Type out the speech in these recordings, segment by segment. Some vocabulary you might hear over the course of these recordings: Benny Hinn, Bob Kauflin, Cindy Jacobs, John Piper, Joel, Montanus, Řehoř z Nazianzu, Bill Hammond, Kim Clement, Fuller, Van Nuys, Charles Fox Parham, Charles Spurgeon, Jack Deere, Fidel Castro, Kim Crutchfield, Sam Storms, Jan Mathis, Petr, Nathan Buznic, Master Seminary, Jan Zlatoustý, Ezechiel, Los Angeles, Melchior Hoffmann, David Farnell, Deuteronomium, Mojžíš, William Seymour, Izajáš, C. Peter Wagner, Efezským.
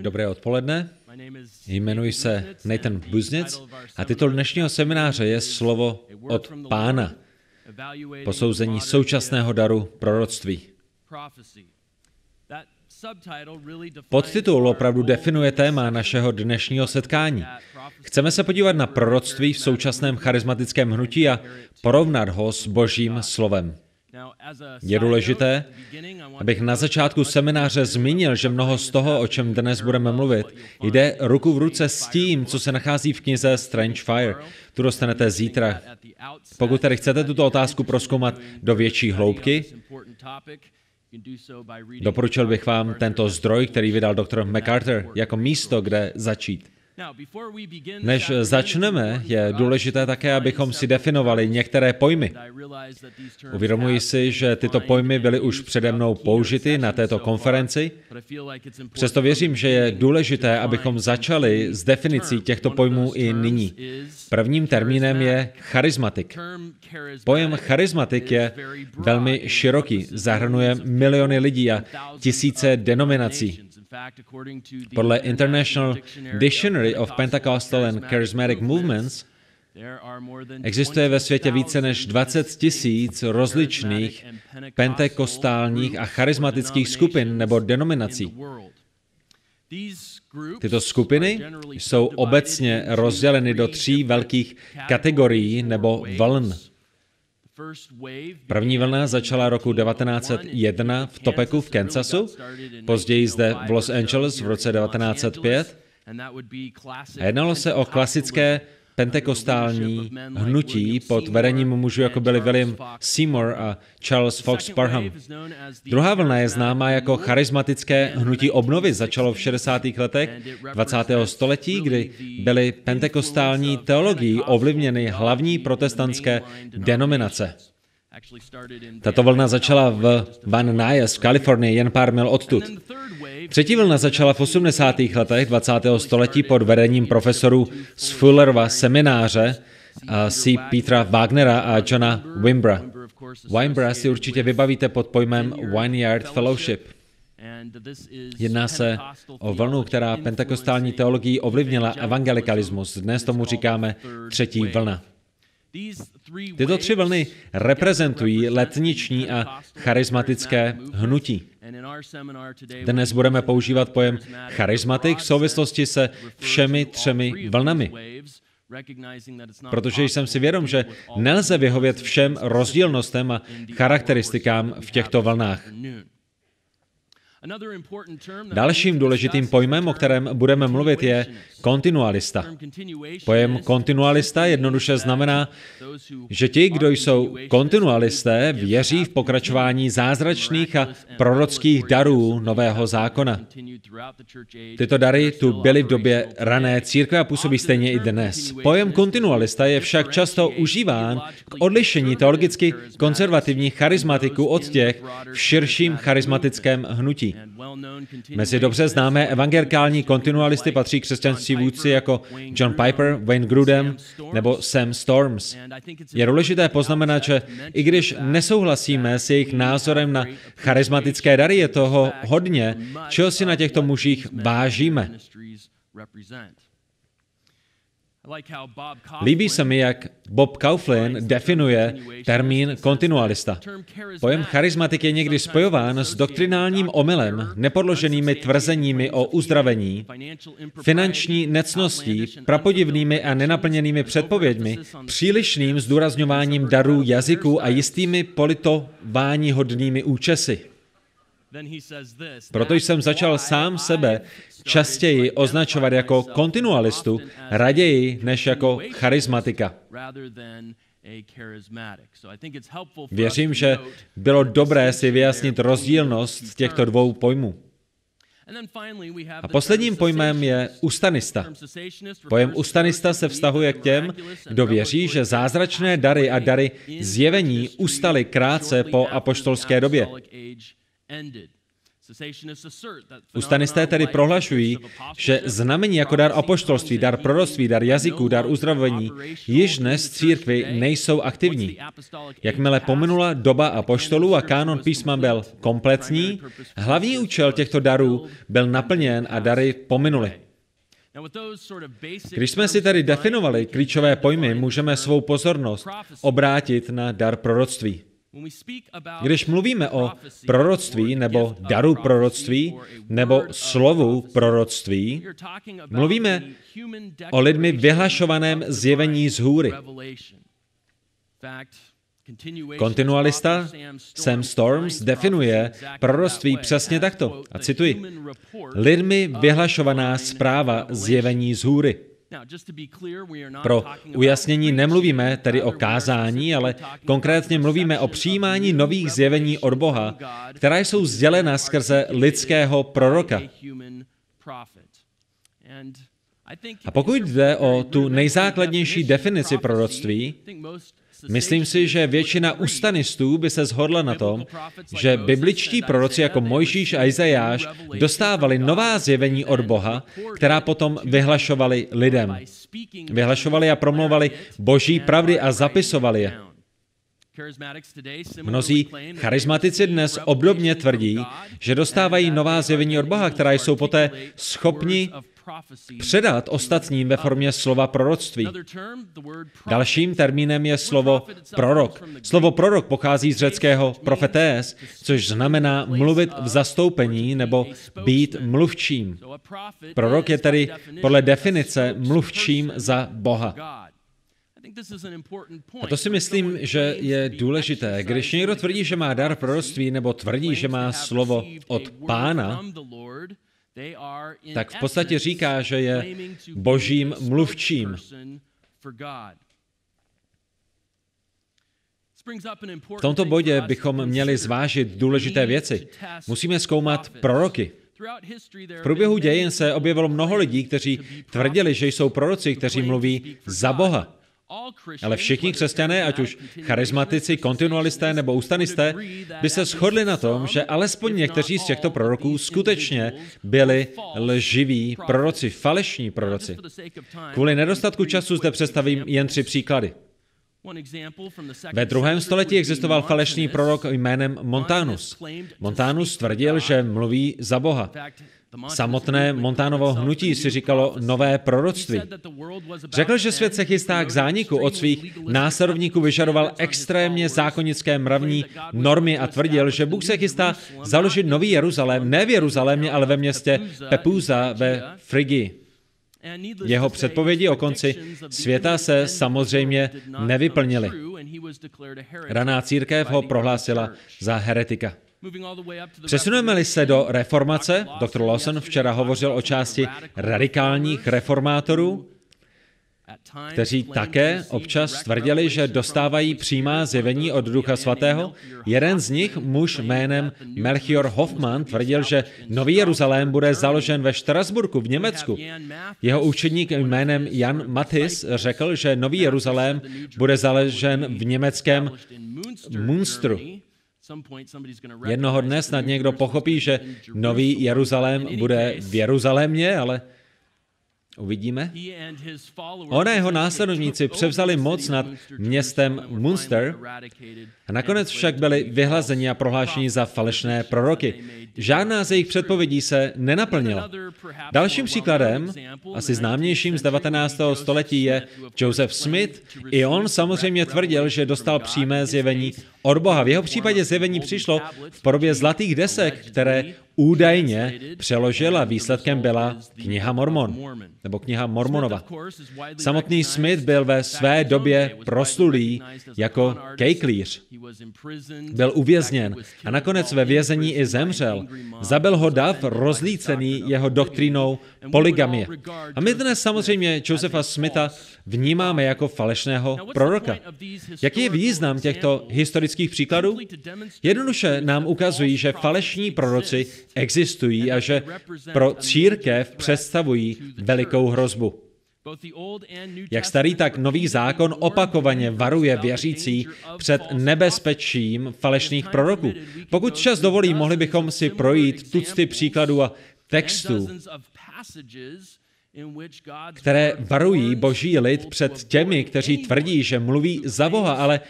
Dobré odpoledne, jmenuji se Nathan Buznic a titul dnešního semináře je Slovo od Pána, posouzení současného daru proroctví. Podtitul opravdu definuje téma našeho dnešního setkání. Chceme se podívat na proroctví v současném charismatickém hnutí a porovnat ho s Božím slovem. Je důležité, abych na začátku semináře zmínil, že mnoho z toho, o čem dnes budeme mluvit, jde ruku v ruce s tím, co se nachází v knize Strange Fire. Tu dostanete zítra. Pokud tedy chcete tuto otázku prozkoumat do větší hloubky, doporučil bych vám tento zdroj, který vydal doktor MacArthur, jako místo, kde začít. Než začneme, je důležité také, abychom si definovali některé pojmy. Uvědomuji si, že tyto pojmy byly už přede mnou použity na této konferenci, přesto věřím, že je důležité, abychom začali s definicí těchto pojmů i nyní. Prvním termínem je charismatik. Pojem charismatik je velmi široký, zahrnuje miliony lidí a tisíce denominací. Podle International Dictionary of Pentecostal and Charismatic Movements existuje ve světě více než 20 000 rozličných pentekostálních a charismatických skupin nebo denominací. Tyto skupiny jsou obecně rozděleny do 3 velkých kategorií nebo vln. První vlna začala roku 1901 v Topeku v Kansasu, později zde v Los Angeles v roce 1905. A jednalo se o klasické pentekostální hnutí pod vedením mužů, jako byli William Seymour a Charles Fox Parham. Druhá vlna je známá jako charismatické hnutí obnovy. Začalo v 60. letech 20. století, kdy byly pentekostální teologií ovlivněny hlavní protestantské denominace. Tato vlna začala v Van Nuys v Kalifornii, jen pár mil odtud. Třetí vlna začala v 80. letech 20. století pod vedením profesorů z Fullerova semináře C. Petra Wagnera a Johna Wimbra. Wimbra si určitě vybavíte pod pojmem Vineyard Fellowship. Jedná se o vlnu, která pentekostální teologií ovlivnila evangelikalismus. Dnes tomu říkáme třetí vlna. Tyto 3 vlny reprezentují letniční a charismatické hnutí. Dnes budeme používat pojem charismatik v souvislosti se všemi 3 vlnami, protože jsem si vědom, že nelze vyhovět všem rozdílnostem a charakteristikám v těchto vlnách. Dalším důležitým pojmem, o kterém budeme mluvit, je kontinualista. Pojem kontinualista jednoduše znamená, že ti, kdo jsou kontinualisté, věří v pokračování zázračných a prorockých darů Nového zákona. Tyto dary tu byly v době rané církve a působí stejně i dnes. Pojem kontinualista je však často užíván k odlišení teologicky konzervativních charismatiků od těch v širším charismatickém hnutí. Mezi dobře známé evangelikální kontinualisty patří křesťanští vůdci jako John Piper, Wayne Grudem nebo Sam Storms. Je důležité poznamenat, že i když nesouhlasíme s jejich názorem na charismatické dary, je toho hodně, čeho si na těchto mužích vážíme. Líbí se mi, jak Bob Kauflin definuje termín kontinualista. Pojem charismatik je někdy spojován s doktrinálním omylem, nepodloženými tvrzeními o uzdravení, finanční necností, prapodivnými a nenaplněnými předpověďmi, přílišným zdůrazňováním darů jazyků a jistými politováníhodnými účesy. Proto jsem začal sám sebe častěji označovat jako kontinualistu, raději než jako charismatika. Věřím, že bylo dobré si vyjasnit rozdílnost těchto 2 pojmů. A posledním pojmem je ustanista. Pojem ustanista se vztahuje k těm, kdo věří, že zázračné dary a dary zjevení ustaly krátce po apoštolské době. Ustanisté tedy prohlašují, že znamení jako dar apoštolství, dar proroctví, dar jazyků, dar uzdravení již dnes církvi nejsou aktivní. Jakmile pominula doba apoštolů a kánon písma byl kompletní, hlavní účel těchto darů byl naplněn a dary pominuly. Když jsme si tedy definovali klíčové pojmy, můžeme svou pozornost obrátit na dar proroctví. Když mluvíme o proroctví, nebo daru proroctví, nebo slovu proroctví, mluvíme o lidmi vyhlašovaném zjevení z hůry. Kontinualista Sam Storms definuje proroctví přesně takto, a cituji, lidmi vyhlašovaná zpráva zjevení z hůry. Pro ujasnění nemluvíme tedy o kázání, ale konkrétně mluvíme o přijímání nových zjevení od Boha, která jsou sdělena skrze lidského proroka. A pokud jde o tu nejzákladnější definici proroctví, myslím si, že většina ustanistů by se shodla na tom, že bibličtí proroci jako Mojžíš a Izajáš dostávali nová zjevení od Boha, která potom vyhlašovali lidem. Vyhlašovali a promlouvali boží pravdy a zapisovali je. Mnozí charismatici dnes obdobně tvrdí, že dostávají nová zjevení od Boha, která jsou poté schopni předat ostatním ve formě slova proroctví. Dalším termínem je slovo prorok. Slovo prorok pochází z řeckého profetés, což znamená mluvit v zastoupení nebo být mluvčím. Prorok je tedy podle definice mluvčím za Boha. A to si myslím, že je důležité. Když někdo tvrdí, že má dar proroctví nebo tvrdí, že má slovo od Pána, tak v podstatě říká, že je božím mluvčím. V tomto bodě bychom měli zvážit důležité věci. Musíme zkoumat proroky. V průběhu dějin se objevilo mnoho lidí, kteří tvrdili, že jsou proroci, kteří mluví za Boha. Ale všichni křesťané, ať už charismatici, kontinualisté nebo ustanisté, by se shodli na tom, že alespoň někteří z těchto proroků skutečně byli lživí proroci, falešní proroci. Kvůli nedostatku času zde představím jen 3 příklady. Ve 2. století existoval falešný prorok jménem Montanus. Montanus tvrdil, že mluví za Boha. Samotné Montanovo hnutí si říkalo nové proroctví. Řekl, že svět se chystá k zániku, od svých následovníků vyžadoval extrémně zákonické mravní normy a tvrdil, že Bůh se chystá založit nový Jeruzalém, ne v Jeruzalémě, ale ve městě Pepuza ve Frygii. Jeho předpovědi o konci světa se samozřejmě nevyplnily. Raná církev ho prohlásila za heretika. Přesuneme-li se do reformace, dr. Lawson včera hovořil o části radikálních reformátorů, kteří také občas tvrdili, že dostávají přímá zjevení od Ducha Svatého. Jeden z nich, muž jménem Melchior Hoffmann, tvrdil, že Nový Jeruzalém bude založen ve Štrasburku v Německu. Jeho učedník jménem Jan Mathis řekl, že Nový Jeruzalém bude založen v německém Münsteru. Jednoho dne snad někdo pochopí, že Nový Jeruzalém bude v Jeruzalémě, ale uvidíme. On a jeho následovníci převzali moc nad městem Münster a nakonec však byli vyhlazeni a prohlášeni za falešné proroky. Žádná z jejich předpovědí se nenaplnila. Dalším příkladem, asi známějším z 19. století, je Joseph Smith. I on samozřejmě tvrdil, že dostal přímé zjevení od Boha. V jeho případě zjevení přišlo v podobě zlatých desek, které údajně přeložila, výsledkem byla kniha Mormon, nebo kniha Mormonova. Samotný Smith byl ve své době proslulý jako kejklíř. Byl uvězněn a nakonec ve vězení i zemřel. Zabil ho dav rozlícený jeho doktrínou poligamie. A my dnes samozřejmě Josefa Smitha vnímáme jako falešného proroka. Jaký je význam těchto historických příkladů? Jednoduše nám ukazují, že falešní proroci existují a že pro církev představují velikou hrozbu. Jak Starý, tak Nový zákon opakovaně varuje věřící před nebezpečím falešných proroků. Pokud čas dovolí, mohli bychom si projít tucty příkladů a textů, které varují boží lid před těmi, kteří tvrdí, že mluví za Boha, ale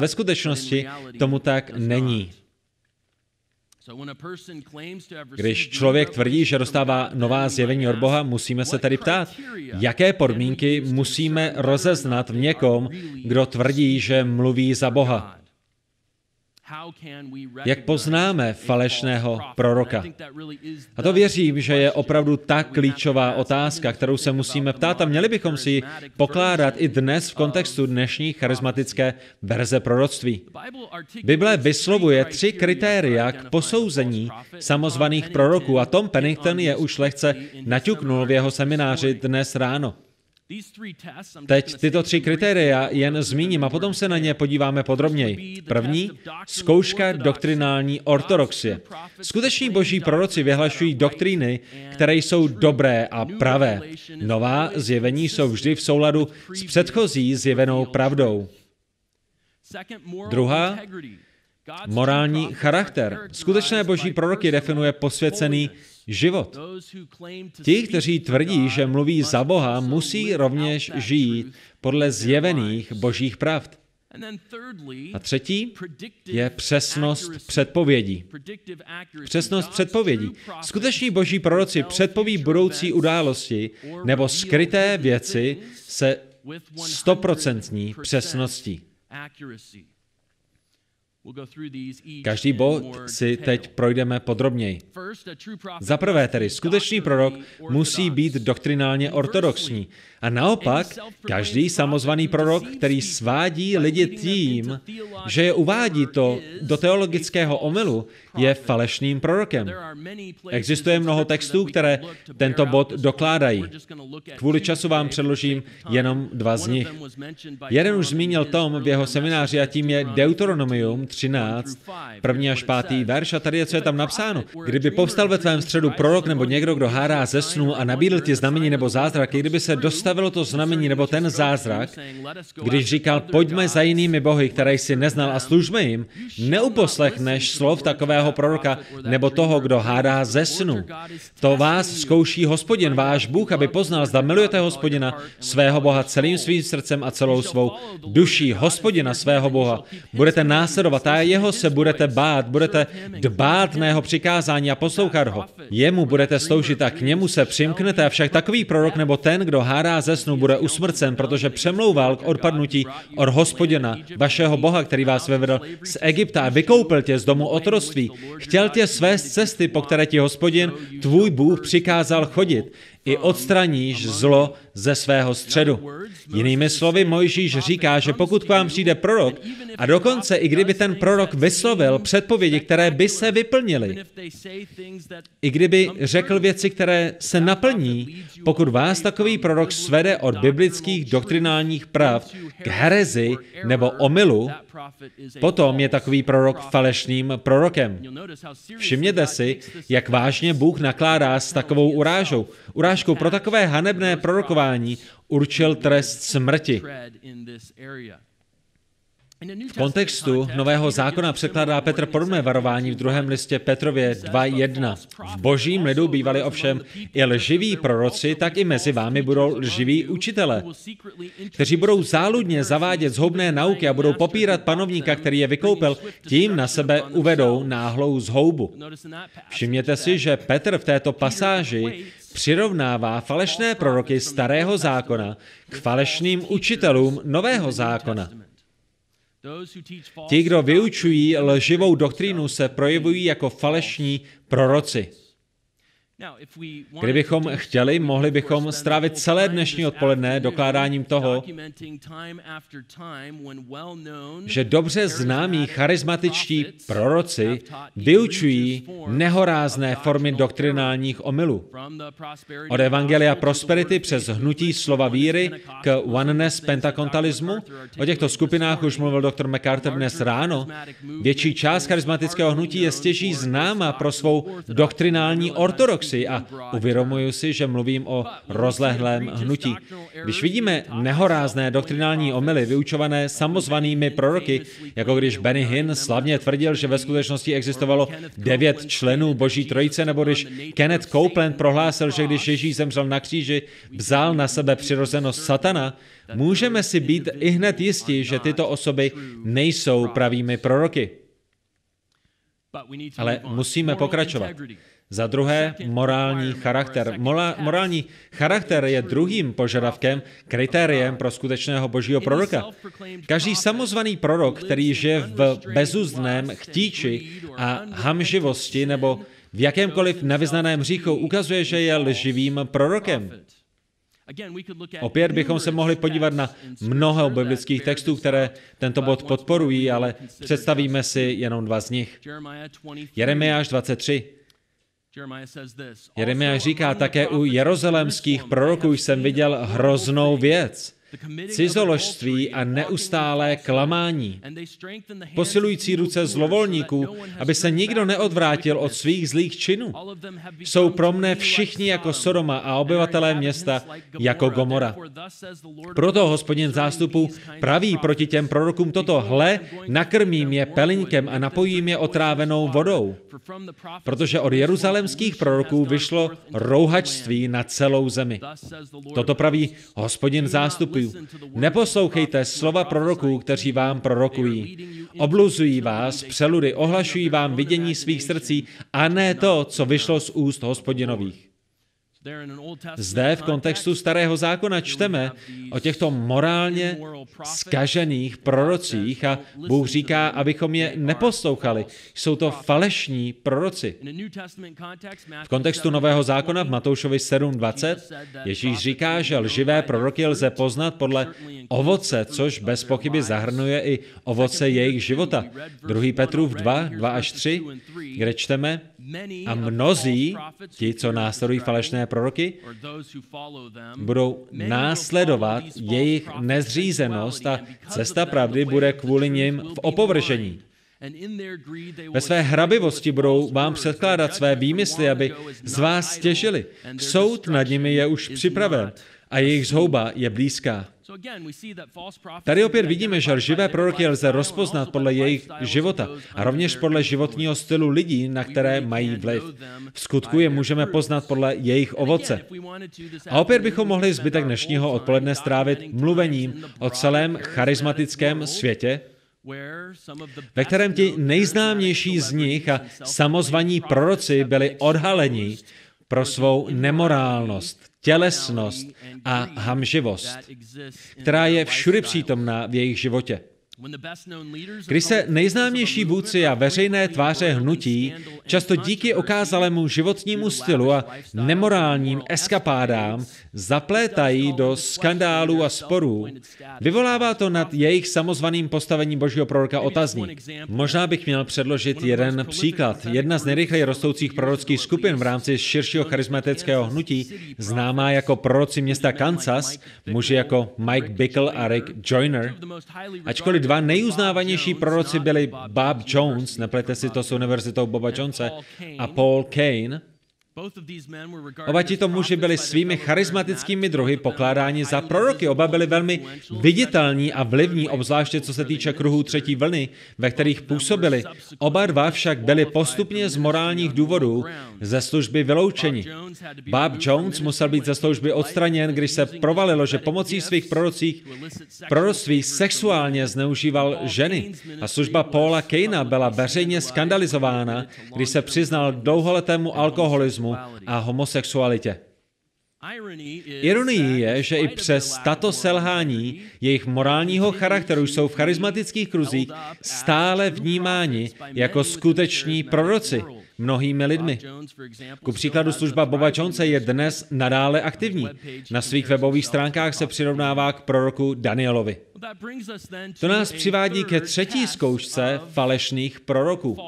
ve skutečnosti tomu tak není. Když člověk tvrdí, že dostává nová zjevení od Boha, musíme se tedy ptát, jaké podmínky musíme rozeznat v někom, kdo tvrdí, že mluví za Boha. Jak poznáme falešného proroka? A to věřím, že je opravdu ta klíčová otázka, kterou se musíme ptát a měli bychom si ji pokládat i dnes v kontextu dnešní charismatické verze proroctví. Bible vyslovuje 3 kritéria k posouzení samozvaných proroků a Tom Pennington je už lehce naťuknul v jeho semináři dnes ráno. Teď tyto 3 kritéria jen zmíním a potom se na ně podíváme podrobněji. První, zkouška doktrinální ortodoxie. Skuteční boží proroci vyhlašují doktríny, které jsou dobré a pravé. Nová zjevení jsou vždy v souladu s předchozí zjevenou pravdou. Druhá, morální charakter. Skutečné boží proroky definuje posvěcený život. Ti, kteří tvrdí, že mluví za Boha, musí rovněž žít podle zjevených božích pravd. A třetí je přesnost předpovědí. Přesnost předpovědí. Skuteční boží proroci předpoví budoucí události nebo skryté věci se 100% přesností. Každý bod si teď projdeme podrobněji. Za prvé tedy, skutečný prorok musí být doktrinálně ortodoxní. A naopak, každý samozvaný prorok, který svádí lidi tím, že je uvádí to do teologického omylu, je falešným prorokem. Existuje mnoho textů, které tento bod dokládají. Kvůli času vám předložím jenom 2 z nich. Jeden už zmínil Tom v jeho semináři a tím je Deuteronomium 13, 1. až 5. verš a tady je, co je tam napsáno. Kdyby povstal ve tvém středu prorok nebo někdo, kdo hádá ze snů a nabídl ti znamení nebo zázraky, kdyby se dostavilo to znamení nebo ten zázrak, když říkal, pojďme za jinými bohy, které jsi neznal a služme jim, neuposlechneš slov takového proroka nebo toho, kdo hádá ze snů. To vás zkouší Hospodin, váš Bůh, aby poznal, zda milujete Hospodina, svého Boha, celým svým srdcem a celou svou duší. Hospodina, svého Boha, budete následovat a jeho se budete bát, budete dbát na jeho přikázání a poslouchat ho. Jemu budete sloužit a k němu se přimknete, avšak takový prorok nebo ten, kdo hádá ze snů, bude usmrcen, protože přemlouval k odpadnutí od Hospodina, vašeho Boha, který vás vyvedl z Egypta a vykoupil tě z domu otroctví. Chtěl tě svést cesty, po které ti Hospodin, tvůj Bůh, přikázal chodit. I odstraníš zlo ze svého středu. Jinými slovy, Mojžíš říká, že pokud k vám přijde prorok, a dokonce i kdyby ten prorok vyslovil předpovědi, které by se vyplnily, i kdyby řekl věci, které se naplní, pokud vás takový prorok svede od biblických doktrinálních pravd k herezi nebo omylu, potom je takový prorok falešným prorokem. Všimněte si, jak vážně Bůh nakládá s takovou urážkou. Urážkou pro takové hanebné prorokování určil trest smrti. V kontextu Nového zákona překládá Petr podobné varování v 2. listě Petrově 2.1. V božím lidu bývali ovšem i lživí proroci, tak i mezi vámi budou lživí učitele, kteří budou záludně zavádět zhoubné nauky a budou popírat panovníka, který je vykoupil, tím na sebe uvedou náhlou zhoubu. Všimněte si, že Petr v této pasáži přirovnává falešné proroky Starého zákona k falešným učitelům Nového zákona. Ti, kdo vyučují lživou doktrínu, se projevují jako falešní proroci. Kdybychom chtěli, mohli bychom strávit celé dnešní odpoledne dokládáním toho, že dobře známí charismatičtí proroci vyučují nehorázné formy doktrinálních omylů. Od Evangelia Prosperity přes hnutí slova víry k oneness pentakontalismu, o těchto skupinách už mluvil doktor MacArthur dnes ráno, větší část charismatického hnutí je stěží známa pro svou doktrinální ortodoxii. 3 a uvědomuji si, že mluvím o rozlehlém hnutí. Když vidíme nehorázné doktrinální omily vyučované samozvanými proroky, jako když Benny Hinn slavně tvrdil, že ve skutečnosti existovalo 9 členů Boží trojice, nebo když Kenneth Copeland prohlásil, že když Ježíš zemřel na kříži, vzal na sebe přirozenost satana, můžeme si být i hned jistí, že tyto osoby nejsou pravými proroky. Ale musíme pokračovat. Za druhé, morální charakter. Morální charakter je druhým požadavkem, kritériem pro skutečného božího proroka. Každý samozvaný prorok, který žije v bezuzdném chtíči a hamživosti nebo v jakémkoliv nevyznaném hříchu, ukazuje, že je lživým prorokem. Opět bychom se mohli podívat na mnoho biblických textů, které tento bod podporují, ale představíme si jenom 2 z nich. Jeremiáš 23. Jeremiáš říká, také u jeruzalémských proroků jsem viděl hroznou věc. Cizoložství a neustálé klamání. Posilující ruce zlovolníků, aby se nikdo neodvrátil od svých zlých činů. Jsou pro mne všichni jako Sodoma a obyvatelé města jako Gomora. Proto Hospodin zástupů praví proti těm prorokům toto: hle, nakrmím je pelínkem a napojím je otrávenou vodou. Protože od jeruzalemských proroků vyšlo rouhačství na celou zemi. Toto praví Hospodin zástupů. Neposlouchejte slova proroků, kteří vám prorokují. Obluzují vás přeludy, ohlašují vám vidění svých srdcí a ne to, co vyšlo z úst Hospodinových. Zde v kontextu Starého zákona čteme o těchto morálně zkažených prorocích a Bůh říká, abychom je neposlouchali. Jsou to falešní proroci. V kontextu Nového zákona v Matoušovi 7:20 Ježíš říká, že lživé proroky lze poznat podle ovoce, což bez pochyby zahrnuje i ovoce jejich života. 2. Petrův 2:2-3, kde čteme: a mnozí, ti, co následují falešné proroky, budou následovat jejich nezřízenost a cesta pravdy bude kvůli nim v opovržení. Ve své hrabivosti budou vám předkládat své výmysly, aby z vás stěžili. Soud nad nimi je už připraven a jejich zhouba je blízká. Tady opět vidíme, že lživé proroky lze rozpoznat podle jejich života a rovněž podle životního stylu lidí, na které mají vliv. V skutku je můžeme poznat podle jejich ovoce. A opět bychom mohli zbytek dnešního odpoledne strávit mluvením o celém charismatickém světě, ve kterém ti nejznámější z nich a samozvaní proroci byli odhaleni pro svou nemorálnost, tělesnost a hamživost, která je všudy přítomná v jejich životě. Když se nejznámější vůdci a veřejné tváře hnutí často díky okázalému životnímu stylu a nemorálním eskapádám zaplétají do skandálů a sporů, vyvolává to nad jejich samozvaným postavením božího proroka otazník. Možná bych měl předložit jeden příklad. Jedna z nejrychleji rostoucích prorockých skupin v rámci širšího charismatického hnutí, známá jako proroci města Kansas, muži jako Mike Bickle a Rick Joyner, ačkoliv dva nejuznávanější proroci byli Bob Jones, neplete si to s univerzitou Boba Jonese, a Paul Cain. Oba tito muži byli svými charismatickými druhy pokládáni za proroky. Oba byli velmi viditelní a vlivní, obzvláště co se týče kruhů třetí vlny, ve kterých působili. Oba dva však byli postupně z morálních důvodů ze služby vyloučeni. Bob Jones musel být ze služby odstraněn, když se provalilo, že pomocí svých proroctví sexuálně zneužíval ženy. A služba Paula Caina byla veřejně skandalizována, když se přiznal dlouholetému alkoholismu a homosexualitě. Ironií je, že i přes tato selhání jejich morálního charakteru jsou v charismatických kruzích stále vnímáni jako skuteční proroci mnohými lidmi. Ku příkladu služba Boba Jonese je dnes nadále aktivní. Na svých webových stránkách se přirovnává k proroku Danielovi. To nás přivádí ke třetí zkoušce falešných proroků.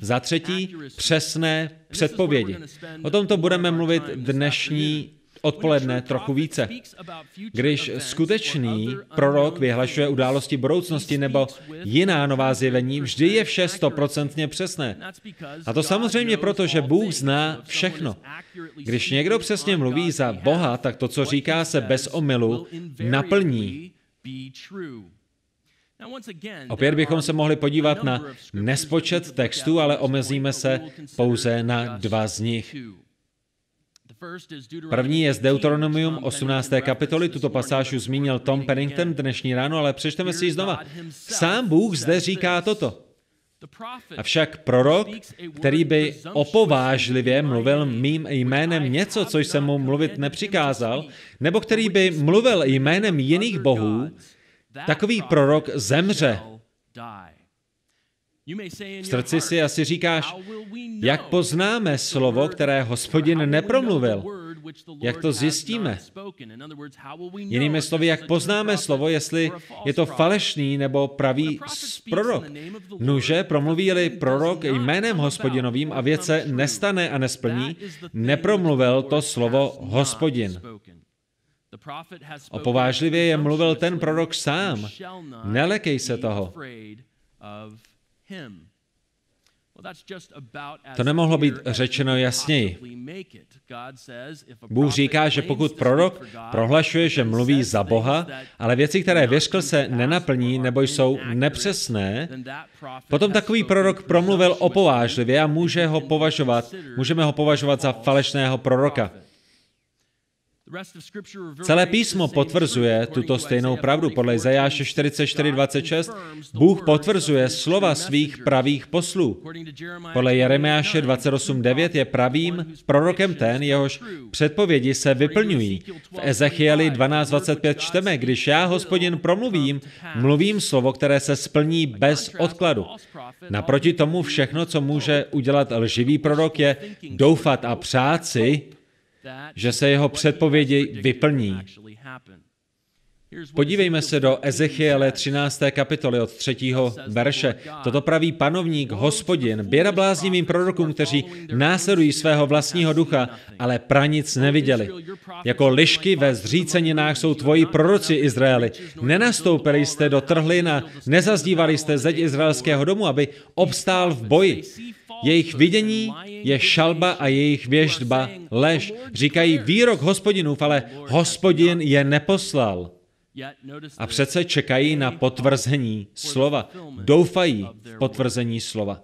Za třetí, přesné předpovědi. O tomto budeme mluvit dnešní odpoledne trochu více. Když skutečný prorok vyhlašuje události budoucnosti nebo jiná nová zjevení, vždy je vše 100% přesné. A to samozřejmě proto, že Bůh zná všechno. Když někdo přesně mluví za Boha, tak to, co říká, se bez omylu naplní. Opět bychom se mohli podívat na nespočet textů, ale omezíme se pouze na dva z nich. První je z Deuteronomium 18. kapitoly. Tuto pasáž už zmínil Tom Pennington dnešní ráno, ale přečteme si ji znova. Sám Bůh zde říká toto. Avšak prorok, který by opovážlivě mluvil mým jménem něco, co jsem mu mluvit nepřikázal, nebo který by mluvil jménem jiných bohů, takový prorok zemře. V srdci si asi říkáš, jak poznáme slovo, které Hospodin nepromluvil? Jak to zjistíme? Jinými slovy, jak poznáme slovo, jestli je to falešný nebo pravý prorok? Nuže, promluví-li prorok jménem Hospodinovým a věc se nestane a nesplní, nepromluvil to slovo Hospodin. Opovážlivě je mluvil ten prorok sám. Nelekej se toho. To nemohlo být řečeno jasněji. Bůh říká, že pokud prorok prohlašuje, že mluví za Boha, ale věci, které vyřkl, se nenaplní nebo jsou nepřesné, potom takový prorok promluvil opovážlivě a můžeme ho považovat za falešného proroka. Celé písmo potvrzuje tuto stejnou pravdu. Podle Izajáše 44:26 Bůh potvrzuje slova svých pravých poslů. Podle Jeremiáše 28:9 je pravým prorokem ten, jehož předpovědi se vyplňují. V Ezechieli 12:25 čteme, když já, Hospodin, promluvím, mluvím slovo, které se splní bez odkladu. Naproti tomu všechno, co může udělat lživý prorok, je doufat a přát si, že se jeho předpovědi vyplní. Podívejme se do Ezechiele 13. kapitoly od 3. verše. Toto praví panovník Hospodin, běda bláznivým prorokům, kteří následují svého vlastního ducha, ale pranic neviděli. Jako lišky ve zříceninách jsou tvoji proroci, Izraeli. Nenastoupili jste do trhlin a nezazdívali jste zeď izraelského domu, aby obstál v boji. Jejich vidění je šalba a jejich věštba lež. Říkají výrok Hospodinův, ale Hospodin je neposlal. A přece čekají na potvrzení slova. Doufají v potvrzení slova.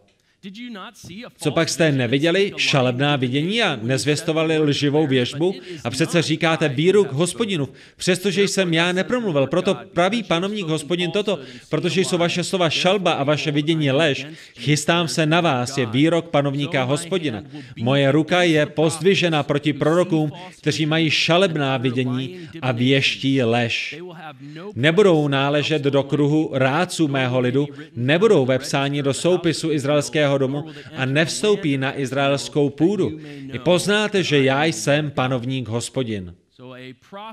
Co pak jste neviděli šalebná vidění a nezvěstovali lživou věžbu? A přece říkáte výrok Hospodinův, přestože jsem já nepromluvil. Proto praví panovník Hospodin toto, protože jsou vaše slova šalba a vaše vidění lež. Chystám se na vás, je výrok panovníka Hospodina. Moje ruka je pozdvižena proti prorokům, kteří mají šalebná vidění a věští lež. Nebudou náležet do kruhu rádců mého lidu, nebudou vepsáni do soupisu izraelského domu a nevstoupí na izraelskou půdu. I poznáte, že já jsem panovník Hospodin.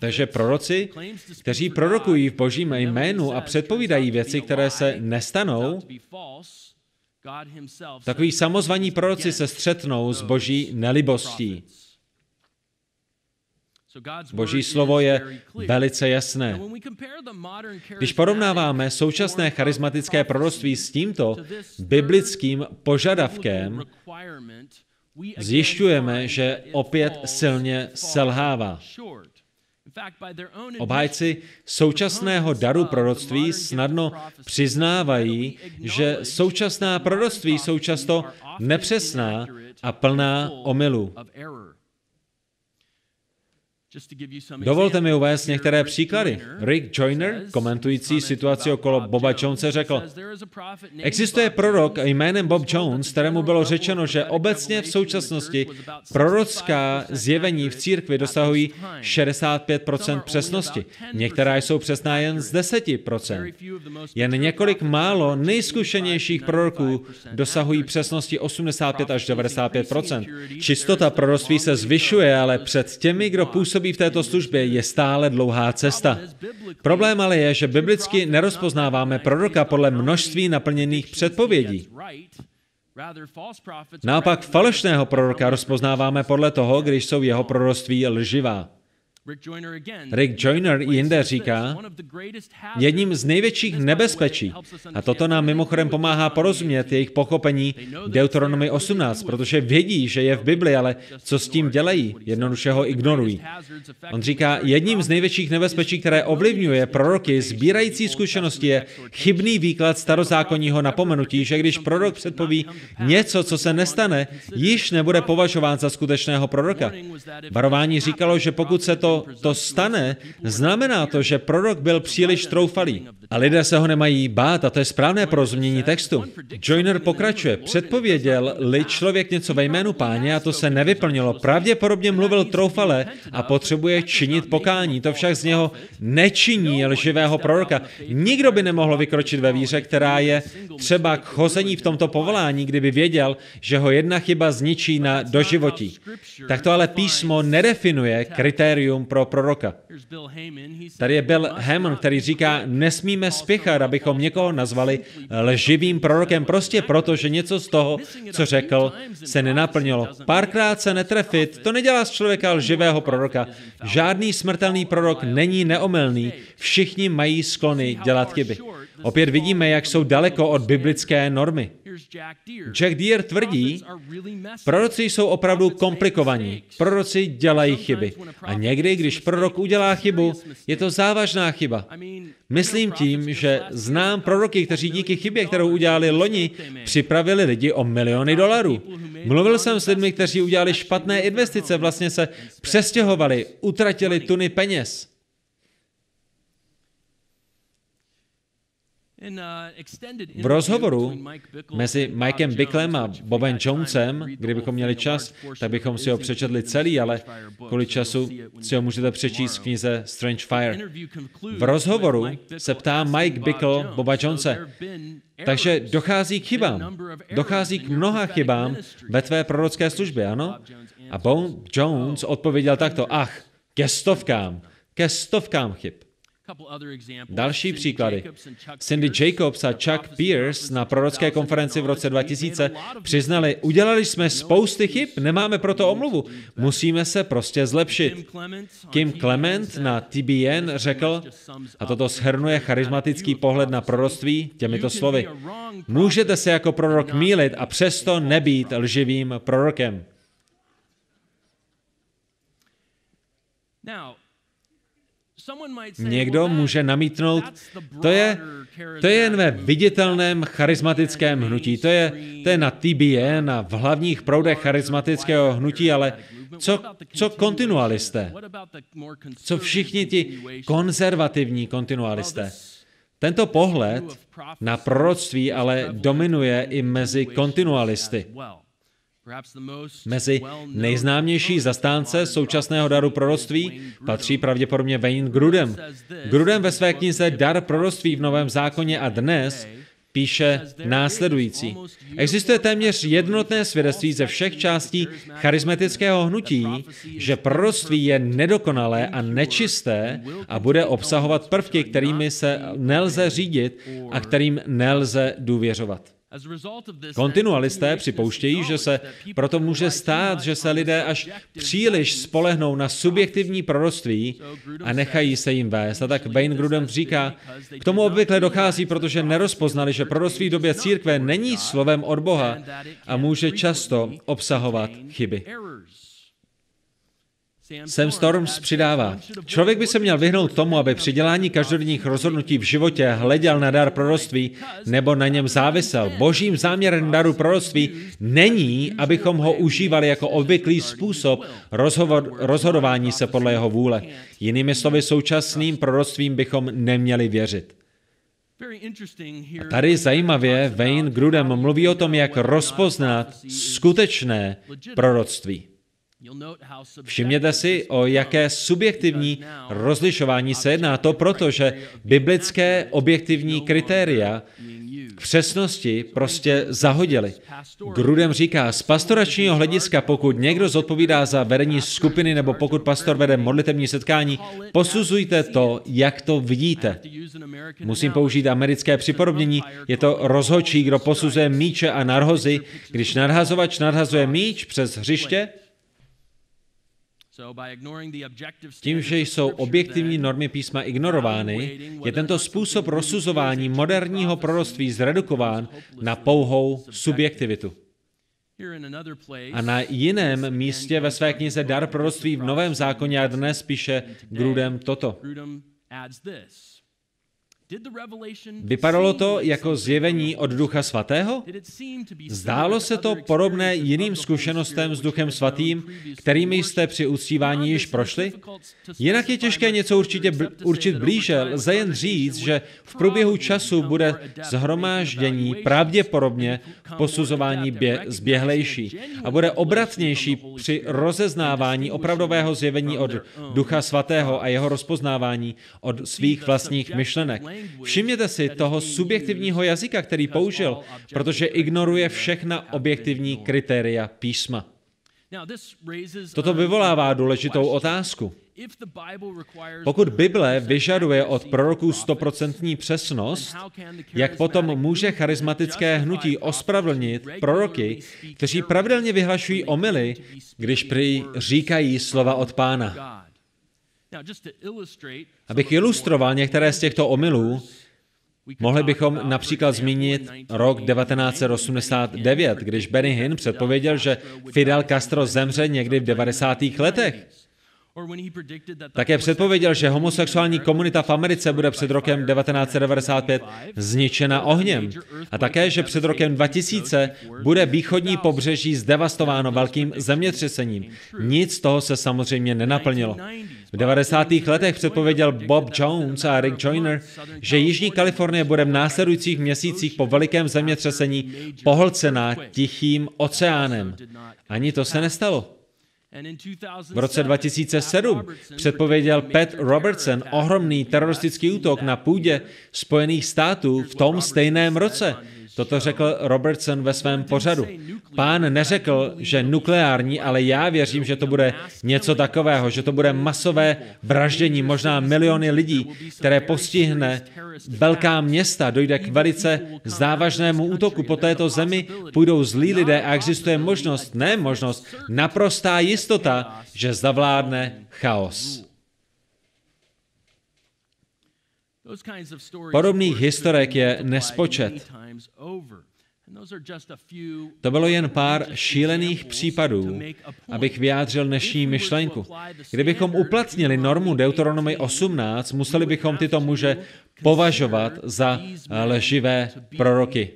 Takže proroci, kteří prorokují v Božím jménu a předpovídají věci, které se nestanou, takový samozvaní proroci se střetnou s Boží nelibostí. Boží slovo je velice jasné. Když porovnáváme současné charismatické proroctví s tímto biblickým požadavkem, zjišťujeme, že opět silně selhává. Obhájci současného daru proroctví snadno přiznávají, že současná proroctví jsou často nepřesná a plná omylů. Dovolte mi uvést některé příklady. Rick Joyner, komentující situaci okolo Boba Jonese, řekl, existuje prorok jménem Bob Jones, kterému bylo řečeno, že obecně v současnosti prorocká zjevení v církvi dosahují 65% přesnosti. Některá jsou přesná jen z 10%. Jen několik málo nejzkušenějších proroků dosahují přesnosti 85 až 95%. Čistota proroctví se zvyšuje, ale před těmi, kdo působí v této službě, je stále dlouhá cesta. Problém ale je, že biblicky nerozpoznáváme proroka podle množství naplněných předpovědí. Naopak falešného proroka rozpoznáváme podle toho, když jsou jeho proroctví lživá. Rick Joyner jinde říká, jedním z největších nebezpečí, a toto nám mimochodem pomáhá porozumět jejich pochopení Deuteronomii 18, protože vědí, že je v Bibli, ale co s tím dělají, jednoduše ho ignorují. On říká, jedním z největších nebezpečí, které ovlivňuje proroky sbírající zkušenosti, je chybný výklad starozákonního napomenutí, že když prorok předpoví něco, co se nestane, již nebude považován za skutečného proroka. Varování říkalo, že pokud se to stane, znamená to, že prorok byl příliš troufalý a lidé se ho nemají bát, a to je správné porozumění textu. Joyner pokračuje. Předpověděl-li člověk něco ve jménu Páně a to se nevyplnilo, pravděpodobně mluvil troufale a potřebuje činit pokání. To však z něho nečiní lživého proroka. Nikdo by nemohl vykročit ve víře, která je třeba k chození v tomto povolání, kdyby věděl, že ho jedna chyba zničí na doživotí. Takto ale písmo nedefinuje kritérium pro proroka. Tady je Bill Hammond, který říká, nesmíme spěchat, abychom někoho nazvali lživým prorokem, prostě proto, že něco z toho, co řekl, se nenaplnilo. Párkrát se netrefit, to nedělá z člověka lživého proroka. Žádný smrtelný prorok není neomylný, všichni mají sklony dělat chyby. Opět vidíme, jak jsou daleko od biblické normy. Jack Deere tvrdí, proroci jsou opravdu komplikovaní, proroci dělají chyby. A někdy, když prorok udělá chybu, je to závažná chyba. Myslím tím, že znám proroky, kteří díky chybě, kterou udělali loni, připravili lidi o miliony dolarů. Mluvil jsem s lidmi, kteří udělali špatné investice, vlastně se přestěhovali, utratili tuny peněz. V rozhovoru mezi Mikem Bicklem a Bobem Jonesem, kdybychom měli čas, tak bychom si ho přečetli celý, ale kvůli času si ho můžete přečíst v knize Strange Fire. V rozhovoru se ptá Mike Bickle Boba Jonese, takže dochází k chybám. Dochází k mnoha chybám ve tvé prorocké službě, ano? A Bob Jones odpověděl takto, ach, ke stovkám chyb. Další příklady. Cindy Jacobs a Chuck Pierce na prorocké konferenci v roce 2000 přiznali, udělali jsme spousty chyb, nemáme proto omluvu, musíme se prostě zlepšit. Kim Clement na TBN řekl, a toto shrnuje charismatický pohled na proroctví těmito slovy, můžete se jako prorok mýlit a přesto nebýt lživým prorokem. Někdo může namítnout, to je jen ve viditelném charismatickém hnutí, to je na TBN a v hlavních proudech charismatického hnutí, ale co kontinualisté? Co všichni ti konzervativní kontinualisté? Tento pohled na proroctví ale dominuje i mezi kontinualisty. Mezi nejznámější zastánce současného daru proroctví patří pravděpodobně Wayne Grudem. Grudem ve své knize Dar proroctví v Novém zákoně a dnes píše následující. Existuje téměř jednotné svědectví ze všech částí charismatického hnutí, že proroctví je nedokonalé a nečisté a bude obsahovat prvky, kterými se nelze řídit a kterým nelze důvěřovat. Kontinualisté připouštějí, že se proto může stát, že se lidé až příliš spolehnou na subjektivní proroctví a nechají se jim vést. A tak Wayne Grudem říká, k tomu obvykle dochází, protože nerozpoznali, že proroctví v době církve není slovem od Boha a může často obsahovat chyby. Sam Storms přidává. Člověk by se měl vyhnout tomu, aby při dělání každodenních rozhodnutí v životě hleděl na dar proroctví nebo na něm závisel. Božím záměrem daru proroctví není, abychom ho užívali jako obvyklý způsob rozhodování se podle jeho vůle. Jinými slovy, současným proroctvím bychom neměli věřit. A tady zajímavě Wayne Grudem mluví o tom, jak rozpoznat skutečné proroctví. Všimněte si, o jaké subjektivní rozlišování se jedná. To proto, že biblické objektivní kritéria k přesnosti prostě zahodili. Grudem říká, z pastoračního hlediska, pokud někdo zodpovídá za vedení skupiny nebo pokud pastor vede modlitevní setkání, posuzujte to, jak to vidíte. Musím použít americké připodobnění. Je to rozhodčí, kdo posuzuje míče a narhozy. Když nadhazovač nadhazuje míč přes hřiště, Tím, že jsou objektivní normy písma ignorovány, je tento způsob rozsuzování moderního proroctví zredukován na pouhou subjektivitu. A na jiném místě ve své knize Dar proroctví v Novém zákoně a dnes píše Grudem toto. Vypadalo to jako zjevení od Ducha Svatého? Zdálo se to podobné jiným zkušenostem s Duchem Svatým, kterými jste při uctívání již prošli? Jinak je těžké něco určit blíže, lze jen říct, že v průběhu času bude shromáždění pravděpodobně v posuzování zběhlejší a bude obratnější při rozeznávání opravdového zjevení od Ducha Svatého a jeho rozpoznávání od svých vlastních myšlenek. Všimněte si toho subjektivního jazyka, který použil, protože ignoruje všechna objektivní kritéria písma. Toto vyvolává důležitou otázku. Pokud Bible vyžaduje od proroků 100% přesnost, jak potom může charismatické hnutí ospravedlnit proroky, kteří pravidelně vyhlašují omyly, když prý říkají slova od Pána? Abych ilustroval některé z těchto omylů, mohli bychom například zmínit rok 1989, když Benny Hinn předpověděl, že Fidel Castro zemře někdy v 90. letech. Také předpověděl, že homosexuální komunita v Americe bude před rokem 1995 zničena ohněm. A také, že před rokem 2000 bude východní pobřeží zdevastováno velkým zemětřesením. Nic z toho se samozřejmě nenaplnilo. V 90. letech předpověděl Bob Jones a Rick Joyner, že Jižní Kalifornie bude v následujících měsících po velikém zemětřesení pohlcená Tichým oceánem. Ani to se nestalo. V roce 2007 předpověděl Pat Robertson ohromný teroristický útok na půdě Spojených států v tom stejném roce. Toto řekl Robertson ve svém pořadu. Pán neřekl, že nukleární, ale já věřím, že to bude něco takového, že to bude masové vraždění, možná miliony lidí, které postihne velká města, dojde k velice závažnému útoku. Po této zemi půjdou zlí lidé a existuje možnost, ne možnost, naprostá jistota, že zavládne chaos. Podobných historek je nespočet. To bylo jen pár šílených případů, abych vyjádřil dnešní myšlenku. Kdybychom uplatnili normu Deuteronomii 18, museli bychom tyto muže považovat za lživé proroky.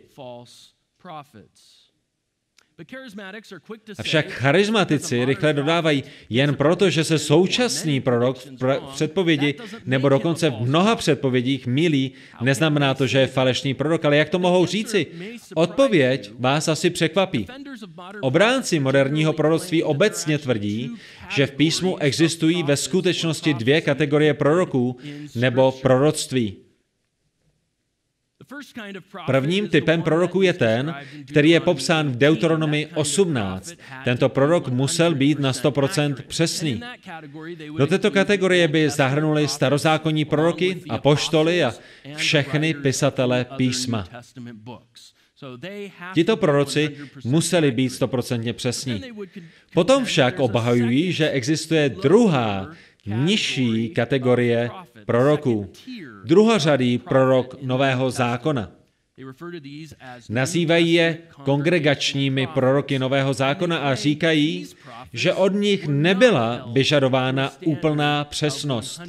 Avšak charismatici rychle dodávají, jen proto, že se současný prorok v předpovědi nebo dokonce v mnoha předpovědích mýlí, neznamená to, že je falešný prorok, ale jak to mohou říci? Odpověď vás asi překvapí. Obránci moderního proroctví obecně tvrdí, že v písmu existují ve skutečnosti dvě kategorie proroků nebo proroctví. Prvním typem proroků je ten, který je popsán v Deuteronomii 18. Tento prorok musel být na 100% přesný. Do této kategorie by zahrnuli starozákonní proroky, apoštoly a všechny pisatele písma. Tito proroci museli být 100% přesní. Potom však obhajují, že existuje druhá, nižší kategorie proroků. Druhořadý prorok Nového zákona. Nazývají je kongregačními proroky Nového zákona a říkají, že od nich nebyla vyžadována úplná přesnost.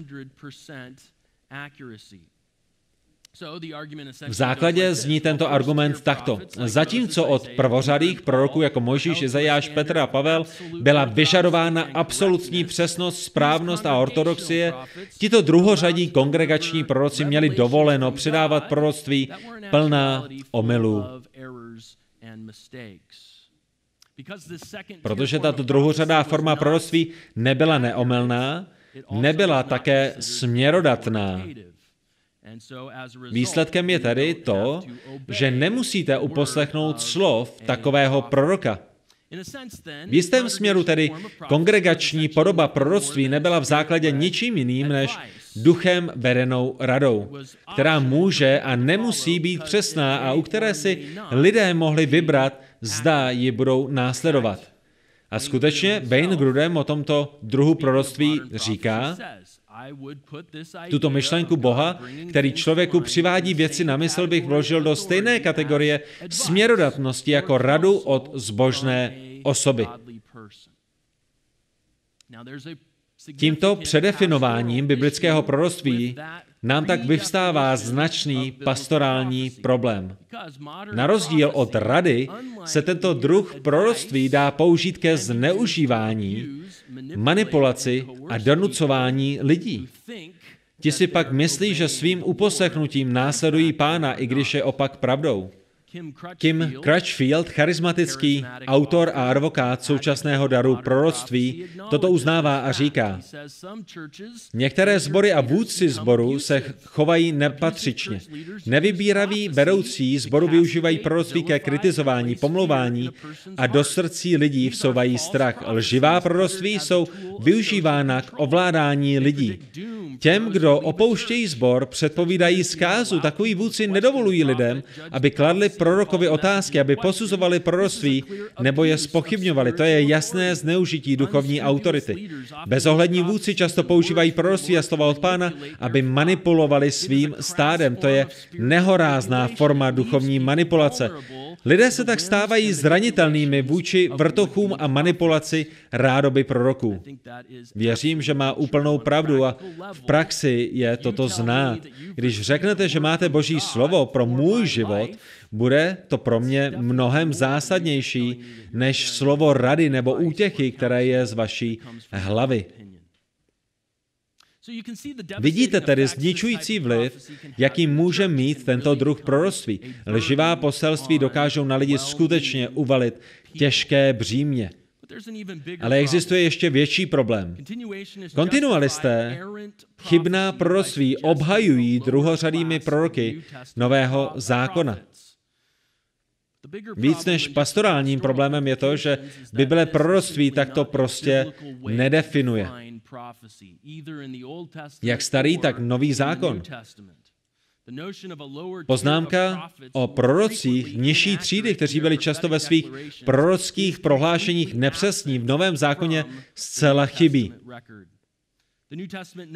V základě zní tento argument takto. Zatímco od prvořadých proroků jako Mojžíš, Izajáš, Petr a Pavel byla vyžadována absolutní přesnost, správnost a ortodoxie, tito druhořadí kongregační proroci měli dovoleno předávat proroctví plná omylů. Protože tato druhořadá forma proroctví nebyla neomylná, nebyla také směrodatná. Výsledkem je tedy to, že nemusíte uposlechnout slov takového proroka. V jistém směru tedy kongregační podoba proroctví nebyla v základě ničím jiným než duchem vedenou radou, která může a nemusí být přesná a u které si lidé mohli vybrat, zda ji budou následovat. A skutečně Wayne Grudem o tomto druhu proroctví říká, tuto myšlenku Boha, který člověku přivádí věci na mysl, bych vložil do stejné kategorie směrodatnosti jako radu od zbožné osoby. Tímto předefinováním biblického proroctví nám tak vyvstává značný pastorální problém. Na rozdíl od rady se tento druh proroctví dá použít ke zneužívání, manipulaci a donucování lidí. Ti si pak myslí, že svým uposlechnutím následují Pána, i když je opak pravdou. Kim Crutchfield, charismatický autor a advokát současného daru proroctví, toto uznává a říká, některé sbory a vůdci sboru se chovají nepatřičně. Nevybíraví vedoucí sboru využívají proroctví ke kritizování, pomlouvání a do srdcí lidí vsouvají strach. Lživá proroctví jsou využívána k ovládání lidí. Těm, kdo opouštějí sbor, předpovídají zkázu. Takový vůdci nedovolují lidem, aby kladli prorokovi otázky, aby posuzovali proroctví nebo je spochybňovali. To je jasné zneužití duchovní autority. Bezohlední vůdci často používají proroctví a slova od Pána, aby manipulovali svým stádem. To je nehorázná forma duchovní manipulace. Lidé se tak stávají zranitelnými vůči vrtochům a manipulaci rádoby proroků. Věřím, že má úplnou pravdu a v praxi je toto znát. Když řeknete, že máte Boží slovo pro můj život, bude to pro mě mnohem zásadnější než slovo rady nebo útěchy, které je z vaší hlavy. Vidíte tedy zničující vliv, jaký může mít tento druh proroctví. Lživá poselství dokážou na lidi skutečně uvalit těžké břímě. Ale existuje ještě větší problém. Kontinualisté chybná proroctví obhajují druhořadými proroky Nového zákona. Víc než pastorálním problémem je to, že Bible proroctví takto prostě nedefinuje. Jak Starý, tak Nový zákon. Poznámka o prorocích nižší třídy, kteří byli často ve svých prorockých prohlášeních nepřesní, v Novém zákoně zcela chybí.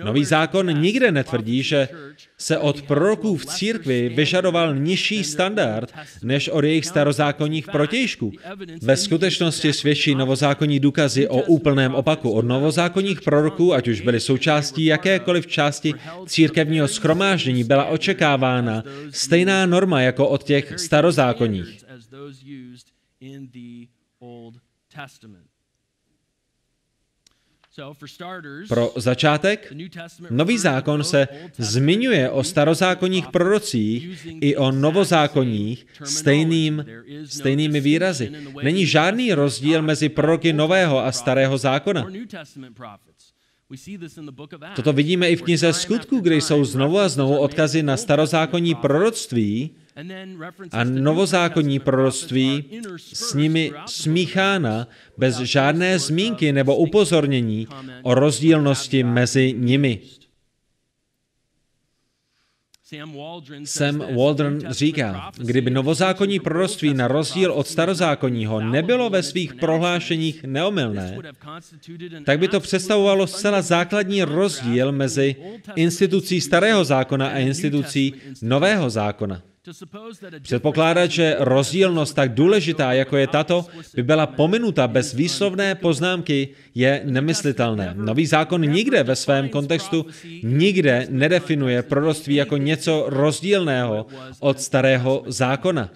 Nový zákon nikde netvrdí, že se od proroků v církvi vyžadoval nižší standard než od jejich starozákonních protějšků. Ve skutečnosti svědčí novozákonní důkazy o úplném opaku. Od novozákonních proroků, ať už byly součástí jakékoliv části církevního shromáždění, byla očekávána stejná norma jako od těch starozákonních. Pro začátek, Nový zákon se zmiňuje o starozákonních prorocích i o novozákonních stejnými výrazy. Není žádný rozdíl mezi proroky Nového a Starého zákona. Toto vidíme i v knize Skutků, kde jsou znovu a znovu odkazy na starozákonní proroctví a novozákonní proroctví s nimi smíchána bez žádné zmínky nebo upozornění o rozdílnosti mezi nimi. Sam Waldron říká, kdyby novozákonní proroctví na rozdíl od starozákonního nebylo ve svých prohlášeních neomylné, tak by to představovalo zcela základní rozdíl mezi institucí Starého zákona a institucí Nového zákona. Předpokládat, že rozdílnost tak důležitá, jako je tato, by byla pominuta bez výslovné poznámky, je nemyslitelné. Nový zákon nikde ve svém kontextu nikde nedefinuje proroctví jako něco rozdílného od Starého zákona.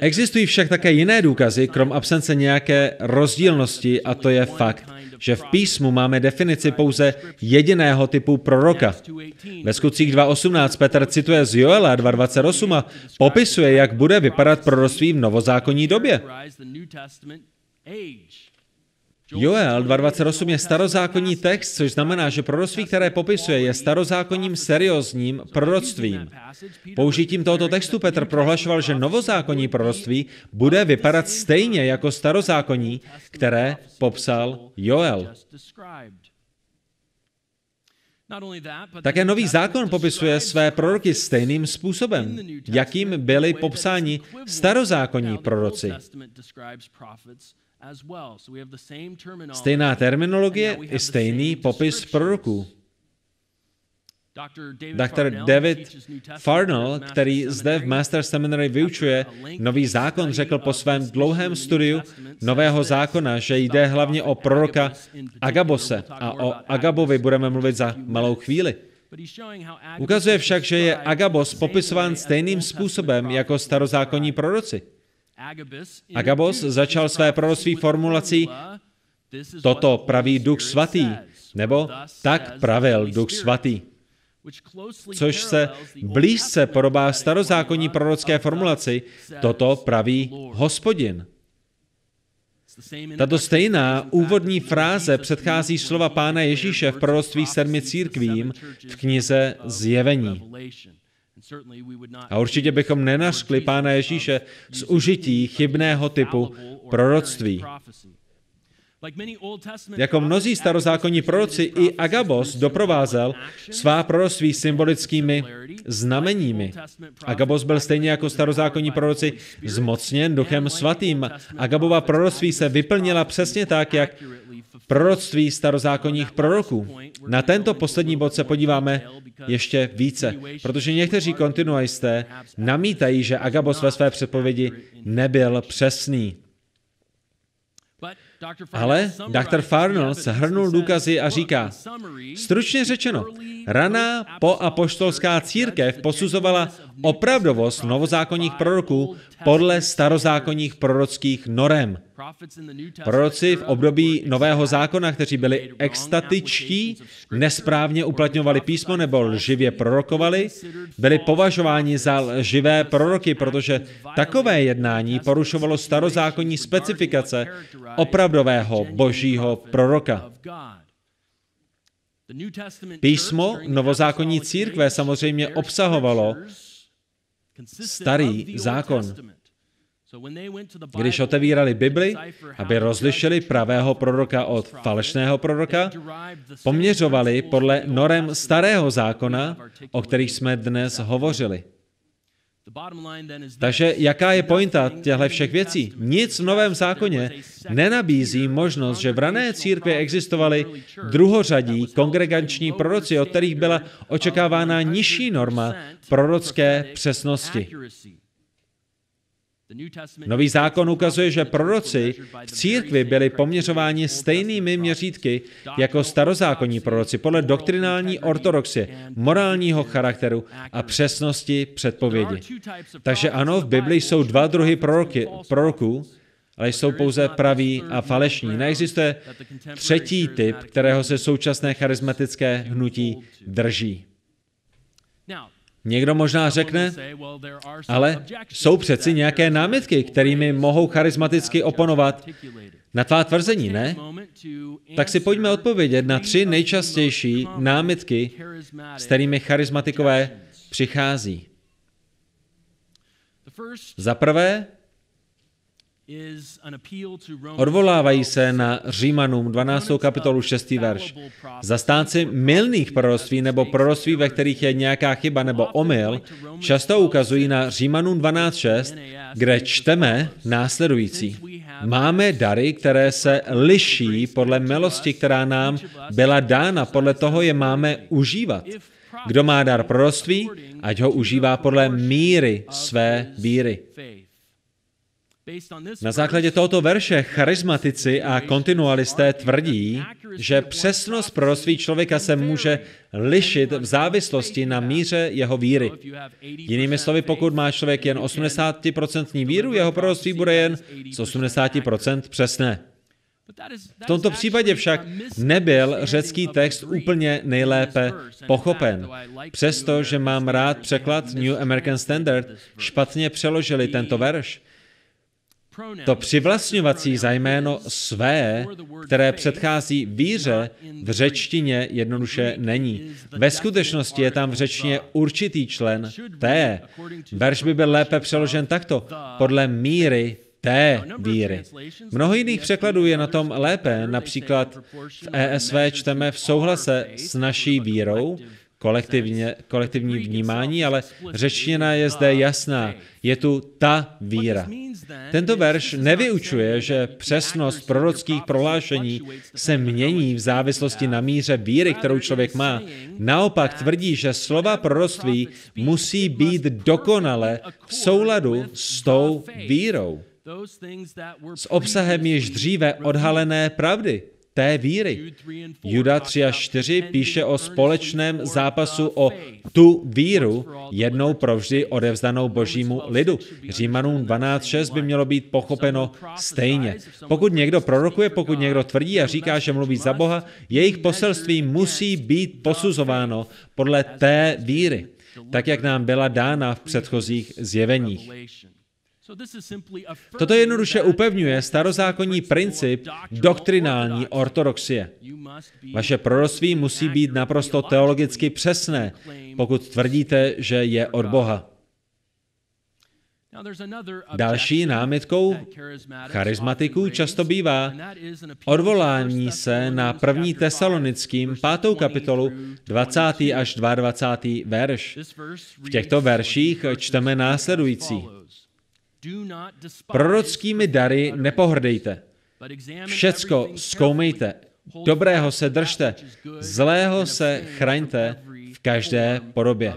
Existují však také jiné důkazy, krom absence nějaké rozdílnosti, a to je fakt, že v písmu máme definici pouze jediného typu proroka. Ve Skutcích 2.18 Petr cituje z Joela 2.28 a popisuje, jak bude vypadat proroctví v novozákonní době. Joel 2.28 je starozákonní text, což znamená, že proroctví, které popisuje, je starozákonním seriózním proroctvím. Použitím tohoto textu Petr prohlašoval, že novozákonní proroctví bude vypadat stejně jako starozákonní, které popsal Joel. Také Nový zákon popisuje své proroky stejným způsobem, jakým byli popsáni starozákonní proroci. Stejná terminologie i stejný popis proroků. Dr. David Farnell, který zde v Master Seminary vyučuje Nový zákon, řekl po svém dlouhém studiu Nového zákona, že jde hlavně o proroka Agabuse, a o Agabovi budeme mluvit za malou chvíli. Ukazuje však, že je Agabus popisován stejným způsobem jako starozákonní proroci. Agabus začal své proroctví formulací "Toto praví Duch Svatý" nebo "Tak pravil Duch Svatý", což se blízce podobá starozákonní prorocké formulaci "Toto praví Hospodin". Tato stejná úvodní fráze předchází slova Pána Ježíše v proroctví 7 církvím v knize Zjevení. A určitě bychom nenařkli Pána Ježíše z užití chybného typu proroctví. Jako mnozí starozákonní proroci, i Agabus doprovázel svá proroctví symbolickými znameními. Agabus byl stejně jako starozákonní proroci zmocněn Duchem Svatým. Agabova proroctví se vyplnila přesně tak, jak proroctví starozákonních proroků. Na tento poslední bod se podíváme ještě více, protože někteří kontinuisté namítají, že Agabus ve své předpovědi nebyl přesný. Ale Dr. Farnell shrnul důkazy a říká, stručně řečeno, raná poapoštolská církev posuzovala opravdovost novozákonních proroků podle starozákonních prorockých norem. Proroci v období Nového zákona, kteří byli extatičtí, nesprávně uplatňovali písmo nebo lživě prorokovali, byli považováni za lživé proroky, protože takové jednání porušovalo starozákonní specifikace opravdového božího proroka. Písmo novozákonní církve samozřejmě obsahovalo Starý zákon. Když otevírali Bibli, aby rozlišili pravého proroka od falešného proroka, poměřovali podle norem Starého zákona, o kterých jsme dnes hovořili. Takže jaká je pointa těchto všech věcí? Nic v Novém zákoně nenabízí možnost, že v rané církvi existovali druhořadí kongregační proroci, od kterých byla očekávána nižší norma prorocké přesnosti. Nový zákon ukazuje, že proroci v církvi byli poměřováni stejnými měřítky jako starozákonní proroci podle doktrinální ortodoxie, morálního charakteru a přesnosti předpovědi. Takže ano, v Biblii jsou dva druhy proroků, ale jsou pouze praví a falešní. Neexistuje třetí typ, kterého se současné charismatické hnutí drží. Někdo možná řekne, ale jsou přeci nějaké námitky, kterými mohou charismaticky oponovat na tvá tvrzení, ne? Tak si pojďme odpovědět na 3 nejčastější námitky, s kterými charismatikové přichází. Za prvé, odvolávají se na Římanům 12. kapitolu 6. verš. Zastánci mylných proroctví nebo proroctví, ve kterých je nějaká chyba nebo omyl, často ukazují na Římanům 12.6, kde čteme následující. Máme dary, které se liší podle milosti, která nám byla dána, podle toho je máme užívat. Kdo má dar proroctví, ať ho užívá podle míry své víry. Na základě tohoto verše charismatici a kontinualisté tvrdí, že přesnost proroctví člověka se může lišit v závislosti na míře jeho víry. Jinými slovy, pokud má člověk jen 80% víru, jeho proroctví bude jen z 80% přesné. V tomto případě však nebyl řecký text úplně nejlépe pochopen. Přestože mám rád překlad New American Standard, špatně přeložili tento verš. To přivlastňovací zájméno své, které předchází víře, v řečtině jednoduše není. Ve skutečnosti je tam v řečtině určitý člen té. Verš by byl lépe přeložen takto, podle míry té víry. Mnoho jiných překladů je na tom lépe, například v ESV čteme v souhlase s naší vírou, kolektivní vnímání, ale řečtina je zde jasná. Je tu ta víra. Tento verš nevyučuje, že přesnost prorockých prohlášení se mění v závislosti na míře víry, kterou člověk má. Naopak tvrdí, že slova proroctví musí být dokonale v souladu s tou vírou, s obsahem již dříve odhalené pravdy, té víry. Juda 3 a 4 píše o společném zápasu o tu víru, jednou provždy odevzdanou božímu lidu. Římanům 12.6 by mělo být pochopeno stejně. Pokud někdo prorokuje, pokud někdo tvrdí a říká, že mluví za Boha, jejich poselství musí být posuzováno podle té víry, tak jak nám byla dána v předchozích zjeveních. Toto jednoduše upevňuje starozákonní princip doktrinální ortodoxie. Vaše proroctví musí být naprosto teologicky přesné, pokud tvrdíte, že je od Boha. Další námitkou charismatiků často bývá odvolání se na 1. Tesalonickým 5. kapitolu 20. až 22. verš. V těchto verších čteme následující. Prorockými dary nepohrdejte. Všecko zkoumejte. Dobrého se držte. Zlého se chraňte v každé podobě.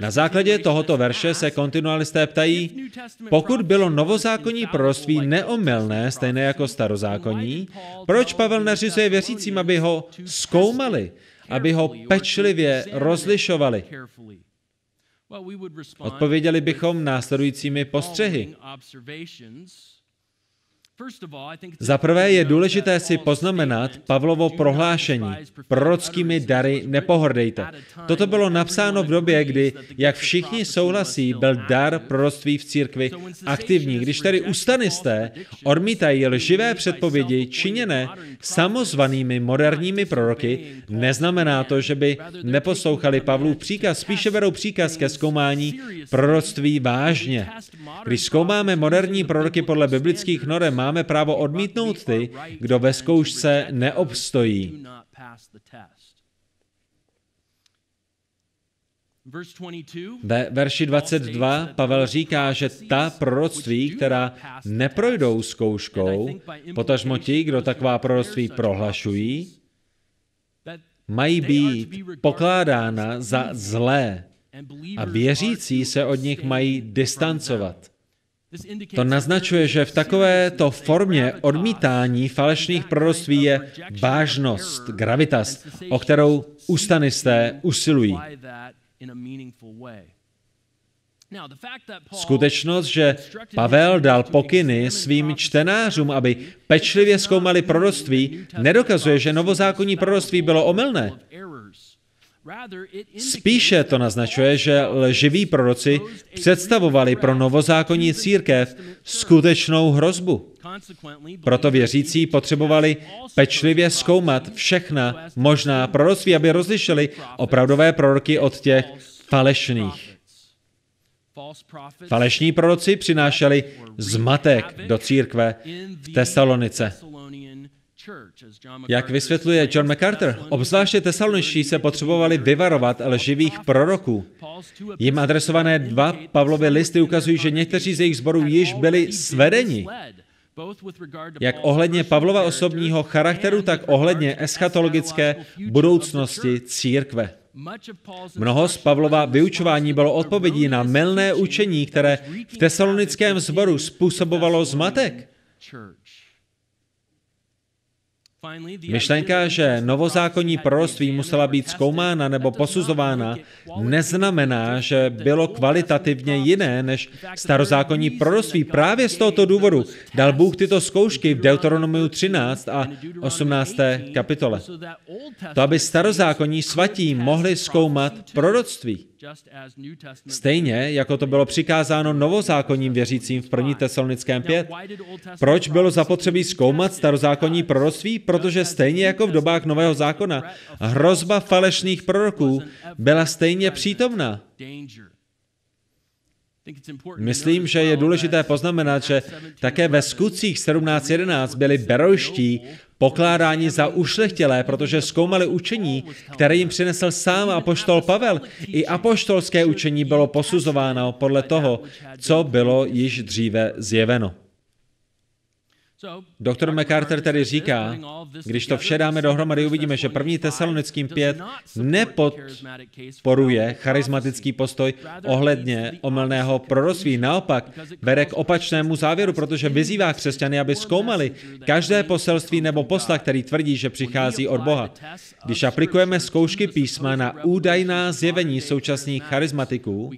Na základě tohoto verše se kontinualisté ptají, pokud bylo novozákonní proroctví neomylné, stejné jako starozákonní, proč Pavel nařizuje věřícím, aby ho zkoumali, aby ho pečlivě rozlišovali? Odpověděli bychom následujícími postřehy. Za prvé je důležité si poznamenat Pavlovo prohlášení. Prorockými dary nepohrdejte. Toto bylo napsáno v době, kdy, jak všichni souhlasí, byl dar proroctví v církvi aktivní. Když tedy ustanisté odmítají lživé předpovědi činěné samozvanými moderními proroky, neznamená to, že by neposlouchali Pavlův příkaz, spíše berou příkaz ke zkoumání proroctví vážně. Když zkoumáme moderní proroky podle biblických norem, máme právo odmítnout ty, kdo ve zkoušce neobstojí. Ve verši 22 Pavel říká, že ta proroctví, která neprojdou zkouškou, potažmo ti, kdo taková proroctví prohlašují, mají být pokládána za zlé a věřící se od nich mají distancovat. To naznačuje, že v takovéto formě odmítání falešných proroctví je vážnost, gravitas, o kterou ustanisté usilují. Skutečnost, že Pavel dal pokyny svým čtenářům, aby pečlivě zkoumali proroctví, nedokazuje, že novozákonní proroctví bylo omylné. Spíše to naznačuje, že lživí proroci představovali pro novozákonní církev skutečnou hrozbu. Proto věřící potřebovali pečlivě zkoumat všechna možná proroctví, aby rozlišili opravdové proroky od těch falešných. Falešní proroci přinášeli zmatek do církve v Tesalonice. Jak vysvětluje John MacArthur, obzvláště tesaloničtí se potřebovali vyvarovat lživých proroků. Jim adresované 2 Pavlovy listy ukazují, že někteří z jejich sborů již byli svedeni. Jak ohledně Pavlova osobního charakteru, tak ohledně eschatologické budoucnosti církve. Mnoho z Pavlova vyučování bylo odpovědí na mylné učení, které v tesalonickém sboru způsobovalo zmatek. Myšlenka, že novozákonní proroctví musela být zkoumána nebo posuzována, neznamená, že bylo kvalitativně jiné než starozákonní proroctví. Právě z tohoto důvodu dal Bůh tyto zkoušky v Deuteronomiu 13 a 18. kapitole. To, aby starozákonní svatí mohli zkoumat proroctví. Stejně, jako to bylo přikázáno novozákonním věřícím v 1. Tesalonickém 5. Proč bylo zapotřebí zkoumat starozákonní proroctví? Protože stejně jako v dobách Nového zákona, hrozba falešných proroků byla stejně přítomná. Myslím, že je důležité poznamenat, že také ve Skutcích 17.11 byli berojští pokládáni za ušlechtilé, protože zkoumali učení, které jim přinesl sám apoštol Pavel. I apoštolské učení bylo posuzováno podle toho, co bylo již dříve zjeveno. Doktor MacArthur tedy říká, když to vše dáme dohromady, uvidíme, že 1. Tesalonickým 5 nepodporuje charismatický postoj ohledně omylného proroctví. Naopak vede k opačnému závěru, protože vyzývá křesťany, aby zkoumali každé poselství nebo poslach, který tvrdí, že přichází od Boha. Když aplikujeme zkoušky písma na údajná zjevení současných charismatiků,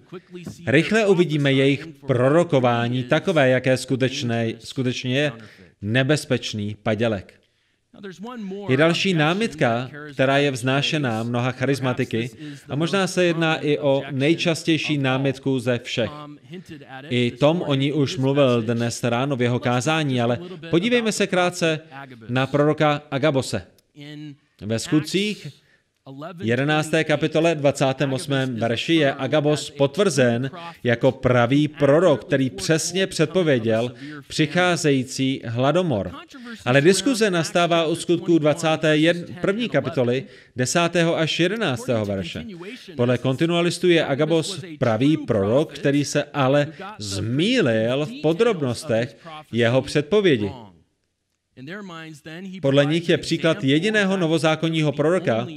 rychle uvidíme jejich prorokování takové, jaké skutečně je. Nebezpečný padělek. Je další námitka, která je vznášená mnoha charismatiky, a možná se jedná i o nejčastější námitku ze všech. I Tom o ní už mluvil dnes ráno v jeho kázání, ale podívejme se krátce na proroka Agabuse. Ve Skutcích 11. kapitole 28. verši je Agabus potvrzen jako pravý prorok, který přesně předpověděl přicházející hladomor. Ale diskuze nastává u Skutků 21. kapitoly 10. až 11. verše. Podle kontinualistů je Agabus pravý prorok, který se ale zmýlil v podrobnostech jeho předpovědi. Podle nich je příklad jediného novozákonního proroka,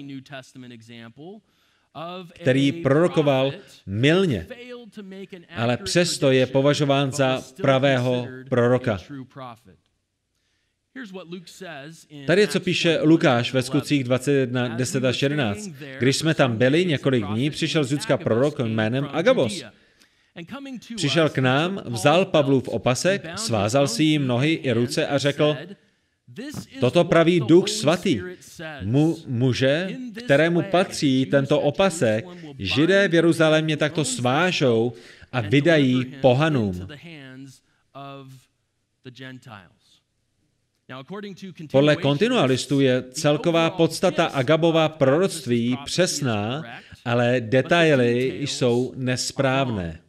který prorokoval mylně, ale přesto je považován za pravého proroka. Tady je, co píše Lukáš ve Skutcích 21, 10 až 11. Když jsme tam byli několik dní, přišel z Judska prorok jménem Agabus. Přišel k nám, vzal Pavlu v opasek, svázal si jí nohy i ruce a řekl, toto praví Duch Svatý, muže, kterému patří tento opasek, Židé v Jeruzalémě takto svážou a vydají pohanům. Podle kontinualistů je celková podstata Agabova proroctví přesná, ale detaily jsou nesprávné.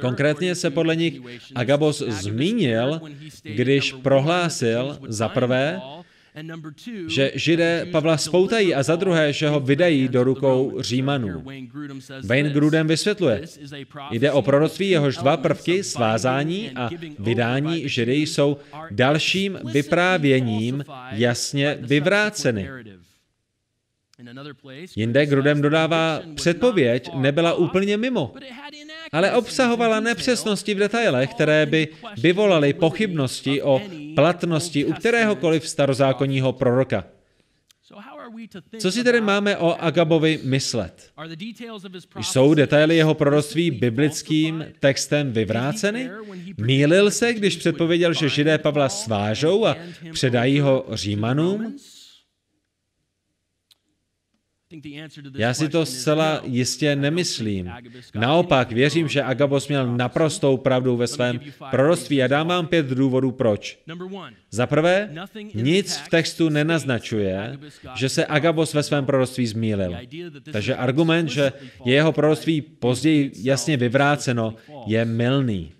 Konkrétně se podle nich Agabus zmínil, když prohlásil za prvé, že Židé Pavla spoutají a za druhé, že ho vydají do rukou Římanů. Wayne Grudem vysvětluje, jde o proroctví, jehož dva prvky, svázání a vydání Židy, jsou dalším vyprávěním jasně vyvráceny. Jinde Grudem dodává, předpověď nebyla úplně mimo, ale obsahovala nepřesnosti v detailech, které by vyvolaly pochybnosti o platnosti u kteréhokoliv starozákonního proroka. Co si tedy máme o Agabovi myslet? Jsou detaily jeho proroctví biblickým textem vyvráceny? Mýlil se, když předpověděl, že Židé Pavla svážou a předají ho Římanům? Já si to zcela jistě nemyslím. Naopak věřím, že Agabus měl naprostou pravdu ve svém proroctví a dám vám 5 důvodů proč. Za prvé, nic v textu nenaznačuje, že se Agabus ve svém proroctví zmýlil. Takže argument, že je jeho proroctví později jasně vyvráceno, je mylný.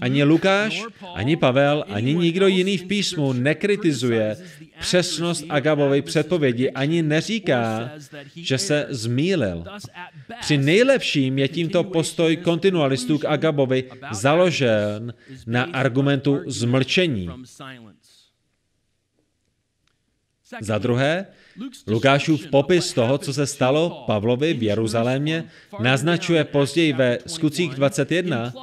Ani Lukáš, ani Pavel, ani nikdo jiný v písmu nekritizuje přesnost Agabovy předpovědi, ani neříká, že se zmýlil. Při nejlepším je tímto postoj kontinualistů k Agabovi založen na argumentu zmlčení. Za druhé, Lukášův popis toho, co se stalo Pavlovi v Jeruzalémě, naznačuje později ve Skutcích 21,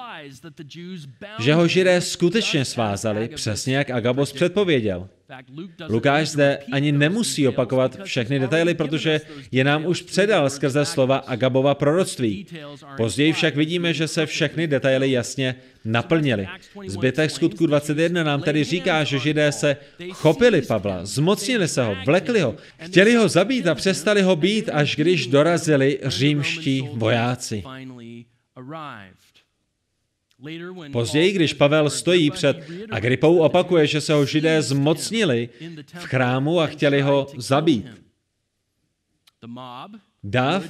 že ho Židé skutečně svázali, přesně jak Agabus předpověděl. Lukáš zde ani nemusí opakovat všechny detaily, protože je nám už předal skrze slova Agabova proroctví. Později však vidíme, že se všechny detaily jasně naplnily. Zbytek Skutku 21 nám tedy říká, že Židé se chopili Pavla, zmocnili se ho, vlekli ho, chtěli ho zabít a přestali ho bít, až když dorazili římští vojáci. Později, když Pavel stojí před Agripou, opakuje, že se ho Židé zmocnili v chrámu a chtěli ho zabít. Dáv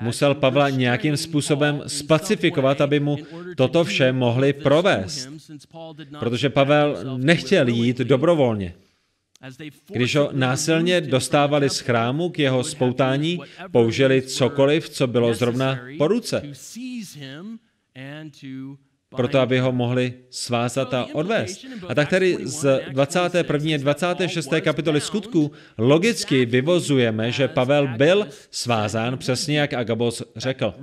musel Pavla nějakým způsobem spacifikovat, aby mu toto vše mohli provést, protože Pavel nechtěl jít dobrovolně. Když ho násilně dostávali z chrámu k jeho spoutání, použili cokoliv, co bylo zrovna po ruce, proto aby ho mohli svázat a odvést. A tak tedy z 21. a 26. kapitoly Skutků logicky vyvozujeme, že Pavel byl svázán přesně jak Agabus řekl.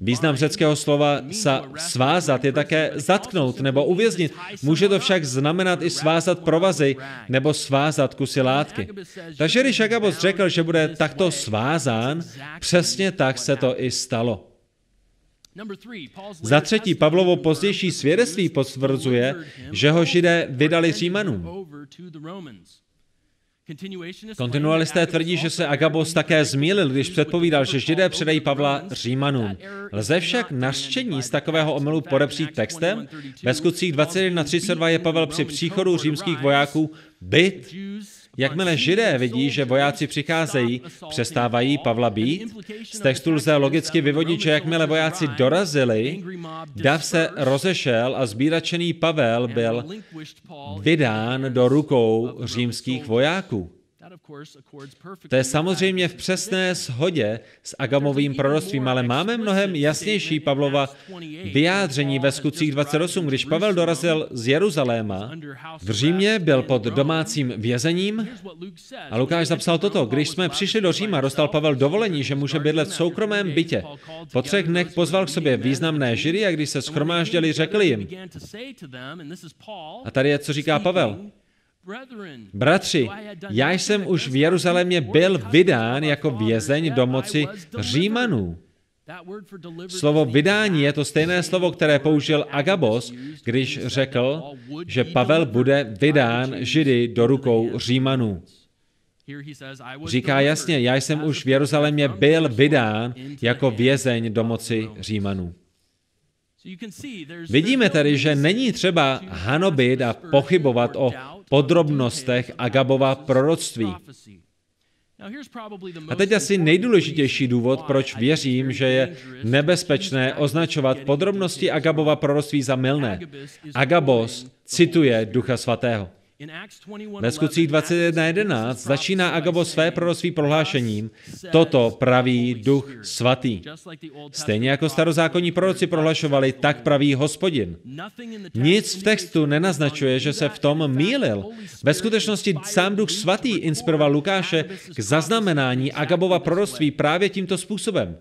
Význam řeckého slova svázat je také zatknout nebo uvěznit. Může to však znamenat i svázat provazy nebo svázat kusy látky. Takže když Agabus řekl, že bude takto svázán, přesně tak se to i stalo. Za třetí, Pavlovo pozdější svědectví potvrzuje, že ho Židé vydali Římanům. Kontinualisté tvrdí, že se Agabus také zmýlil, když předpovídal, že Židé předají Pavla Římanům. Lze však nařčení z takového omylu podepřít textem? Ve Skutcích 21:32 je Pavel při příchodu římských vojáků bit. Jakmile Židé vidí, že vojáci přicházejí, přestávají Pavla bít. Z textu lze logicky vyvodit, že jakmile vojáci dorazili, dav se rozešel a zbídačený Pavel byl vydán do rukou římských vojáků. To je samozřejmě v přesné shodě s Agamovým proroctvím, ale máme mnohem jasnější Pavlova vyjádření ve Skutcích 28, když Pavel dorazil z Jeruzaléma. V Římě byl pod domácím vězením a Lukáš zapsal toto. Když jsme přišli do Říma, dostal Pavel dovolení, že může bydlet v soukromém bytě. Po 3 dnech pozval k sobě významné Židy a když se shromáždili, řekl jim. A tady je, co říká Pavel. Bratři, já jsem už v Jeruzalémě byl vydán jako vězeň do moci Římanů. Slovo vydání je to stejné slovo, které použil Agabus, když řekl, že Pavel bude vydán Židy do rukou Římanů. Říká jasně, já jsem už v Jeruzalémě byl vydán jako vězeň do moci Římanů. Vidíme tedy, že není třeba hanobit a pochybovat o podrobnostech Agabova proroctví. A teď asi nejdůležitější důvod, proč věřím, že je nebezpečné označovat podrobnosti Agabova proroctví za mylné. Agabus cituje Ducha Svatého. Ve Skutcích 21:11 začíná Agabus své proroctví prohlášením, toto praví Duch Svatý. Stejně jako starozákonní proroci prohlašovali, tak praví Hospodin. Nic v textu nenaznačuje, že se v tom mýlil. Ve skutečnosti sám Duch Svatý inspiroval Lukáše k zaznamenání Agabova proroctví právě tímto způsobem.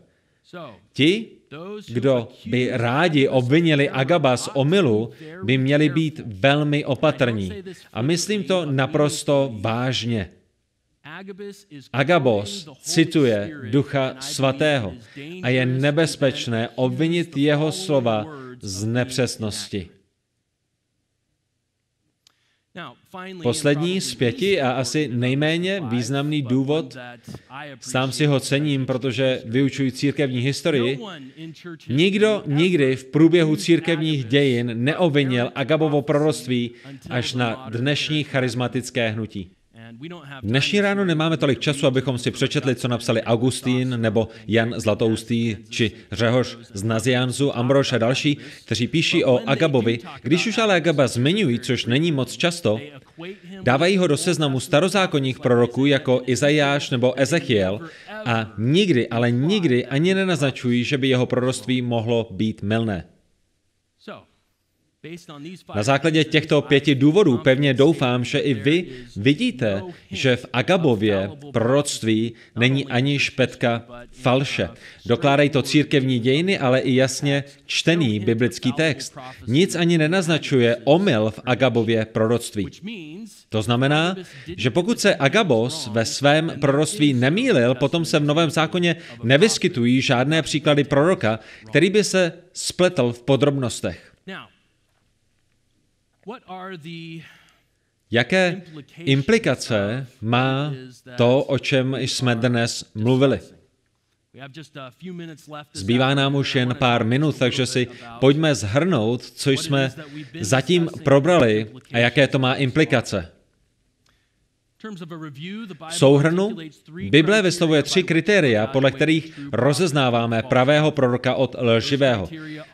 Ti, kdo by rádi obvinili Agaba z omylu, by měli být velmi opatrní. A myslím to naprosto vážně. Agabus cituje Ducha Svatého a je nebezpečné obvinit jeho slova z nepřesnosti. Poslední z 5 a asi nejméně významný důvod, sám si ho cením, protože vyučuji církevní historii, nikdo nikdy v průběhu církevních dějin neovinil Agabovo proroctví až na dnešní charismatické hnutí. Dnešní ráno nemáme tolik času, abychom si přečetli, co napsali Augustín nebo Jan Zlatoustý či Řehoř z Nazianzu, Ambrož a další, kteří píší o Agabovi. Když už ale Agaba zmiňují, což není moc často, dávají ho do seznamu starozákonních proroků jako Izajáš nebo Ezechiel a nikdy, ale nikdy ani nenaznačují, že by jeho proroctví mohlo být mylné. Na základě těchto 5 důvodů pevně doufám, že i vy vidíte, že v Agabově proroctví není ani špetka falše. Dokládají to církevní dějiny, ale i jasně čtený biblický text. Nic ani nenaznačuje omyl v Agabově proroctví. To znamená, že pokud se Agabus ve svém proroctví nemýlil, potom se v Novém zákoně nevyskytují žádné příklady proroka, který by se spletl v podrobnostech. Jaké implikace má to, o čem jsme dnes mluvili? Zbývá nám už jen pár minut, takže si pojďme shrnout, co jsme zatím probrali a jaké to má implikace. V souhrnu Bible vyslovuje 3 kritéria, podle kterých rozeznáváme pravého proroka od lživého.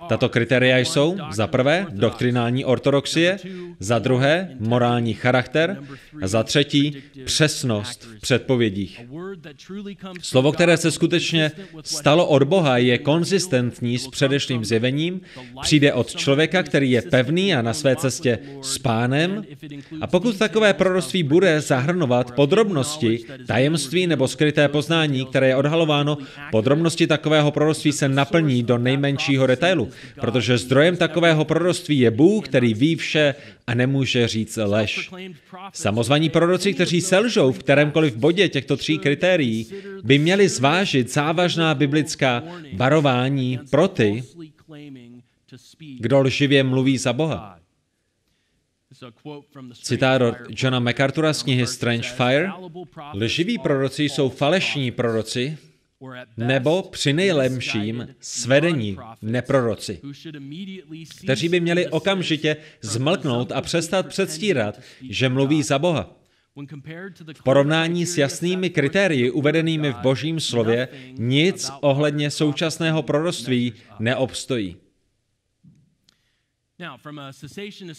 Tato kritéria jsou za prvé doktrinální ortodoxie, za druhé morální charakter a za třetí přesnost v předpovědích. Slovo, které se skutečně stalo od Boha, je konzistentní s předešlým zjevením, přijde od člověka, který je pevný a na své cestě s Pánem, a pokud takové proroctví bude zahrnovat podrobnosti, tajemství nebo skryté poznání, které je odhalováno, podrobnosti takového proroctví se naplní do nejmenšího detailu, protože zdrojem takového proroctví je Bůh, který ví vše a nemůže říct lež. Samozvaní proroci, kteří selžou v kterémkoliv bodě těchto 3 kritérií, by měli zvážit závažná biblická varování pro ty, kdo lživě mluví za Boha. Citát od Johna MacArthura z knihy Strange Fire. Lživí proroci jsou falešní proroci, nebo přinejlepším svedení neproroci, kteří by měli okamžitě zmlknout a přestat předstírat, že mluví za Boha. V porovnání s jasnými kritérii uvedenými v Božím slově, nic ohledně současného proroctví neobstojí.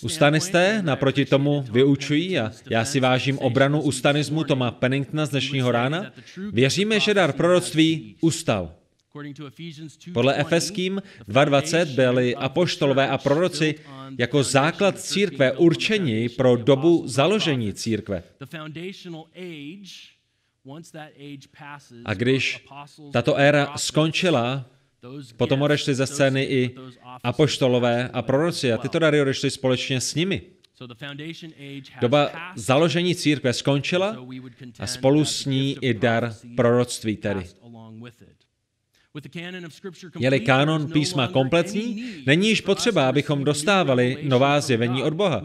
Ustanisté naproti tomu vyučují, a já si vážím obranu ustanismu Toma Penningtona z dnešního rána, věříme, že dar proroctví ustal. Podle Efeským 2.20 byli apoštolové a proroci jako základ církve určeni pro dobu založení církve. A když tato éra skončila, potom odešli ze scény i apoštolové a proroci a tyto dary odešli společně s nimi. Doba založení církve skončila a spolu s ní i dar proroctví tedy. Je-li kánon písma kompletní, není již potřeba, abychom dostávali nová zjevení od Boha.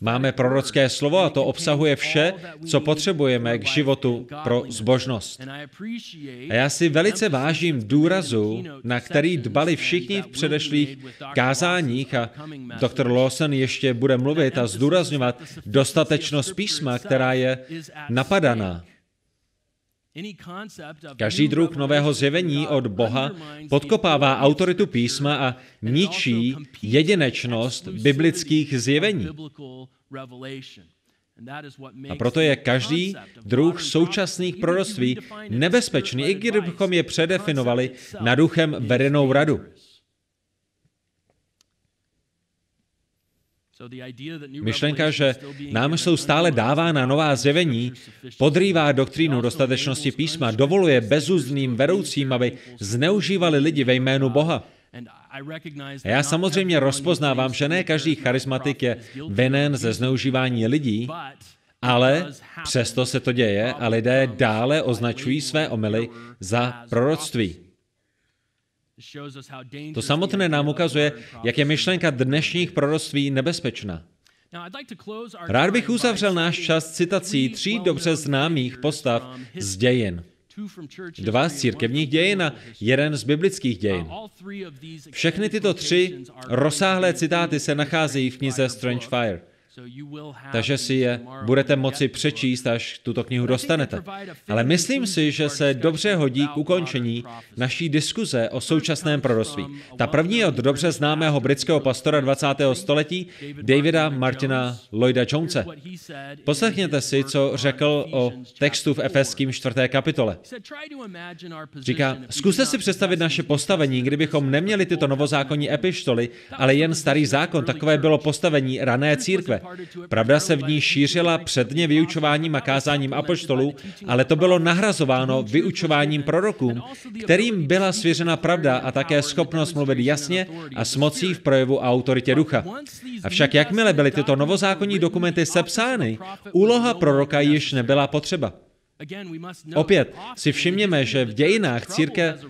Máme prorocké slovo a to obsahuje vše, co potřebujeme k životu pro zbožnost. A já si velice vážím důrazu, na který dbali všichni v předešlých kázáních, a dr. Lawson ještě bude mluvit a zdůrazňovat dostatečnost písma, která je napadaná. Každý druh nového zjevení od Boha podkopává autoritu písma a ničí jedinečnost biblických zjevení. A proto je každý druh současných proroctví nebezpečný, i kdybychom je předefinovali na duchem vedenou radu. Myšlenka, že nám jsou stále dávána nová zjevení, podrývá doktrínu dostatečnosti písma, dovoluje bezúzdným vedoucím, aby zneužívali lidi ve jménu Boha. A já samozřejmě rozpoznávám, že ne každý charismatik je vinen ze zneužívání lidí, ale přesto se to děje a lidé dále označují své omyly za proroctví. To samotné nám ukazuje, jak je myšlenka dnešních proroctví nebezpečná. Rád bych uzavřel náš čas citací 3 dobře známých postav z dějin. 2 z církevních dějin a 1 z biblických dějin. Všechny tyto 3 rozsáhlé citáty se nacházejí v knize Strange Fire. Takže si je budete moci přečíst, až tuto knihu dostanete. Ale myslím si, že se dobře hodí k ukončení naší diskuze o současném proroctví. Ta první je od dobře známého britského pastora 20. století, Davida Martina Lloyda Jonese. Poslechněte si, co řekl o textu v Efeským 4. kapitole. Říká, zkuste si představit naše postavení, kdybychom neměli tyto novozákonní epištoly, ale jen starý zákon, takové bylo postavení rané církve. Pravda se v ní šířila předně vyučováním a kázáním apoštolů, ale to bylo nahrazováno vyučováním prorokům, kterým byla svěřena pravda a také schopnost mluvit jasně a s mocí v projevu a autoritě ducha. Avšak jakmile byly tyto novozákonní dokumenty sepsány, úloha proroka již nebyla potřeba. Opět si všimněme, že v dějinách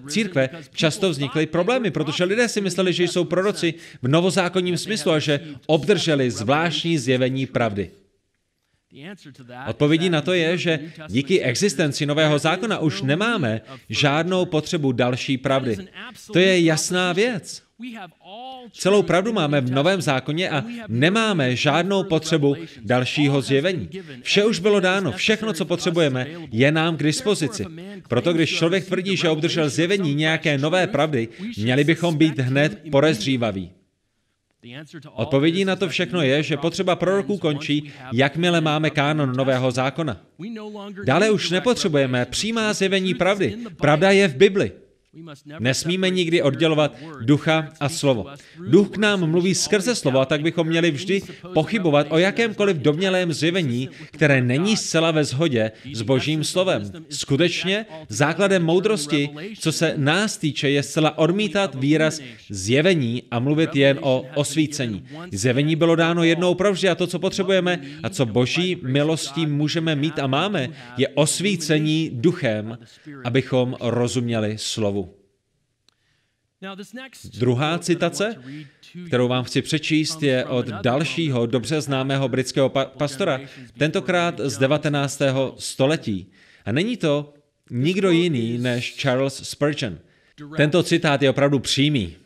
církve často vznikly problémy, protože lidé si mysleli, že jsou proroci v novozákonním smyslu a že obdrželi zvláštní zjevení pravdy. Odpovědí na to je, že díky existenci Nového zákona už nemáme žádnou potřebu další pravdy. To je jasná věc. Celou pravdu máme v Novém zákoně a nemáme žádnou potřebu dalšího zjevení. Vše už bylo dáno, všechno, co potřebujeme, je nám k dispozici. Proto když člověk tvrdí, že obdržel zjevení nějaké nové pravdy, měli bychom být hned podezřívaví. Odpovědí na to všechno je, že potřeba proroků končí, jakmile máme kánon Nového zákona. Dále už nepotřebujeme přímá zjevení pravdy. Pravda je v Bibli. Nesmíme nikdy oddělovat ducha a slovo. Duch k nám mluví skrze slovo, tak bychom měli vždy pochybovat o jakémkoliv domnělém zjevení, které není zcela ve shodě s Božím slovem. Skutečně základem moudrosti, co se nás týče, je zcela odmítat výraz zjevení a mluvit jen o osvícení. Zjevení bylo dáno jednou provždy a to, co potřebujeme a co Boží milostí můžeme mít a máme, je osvícení duchem, abychom rozuměli slovu. Druhá citace, kterou vám chci přečíst, je od dalšího dobře známého britského pastora, tentokrát z 19. století. A není to nikdo jiný než Charles Spurgeon. Tento citát je opravdu přímý.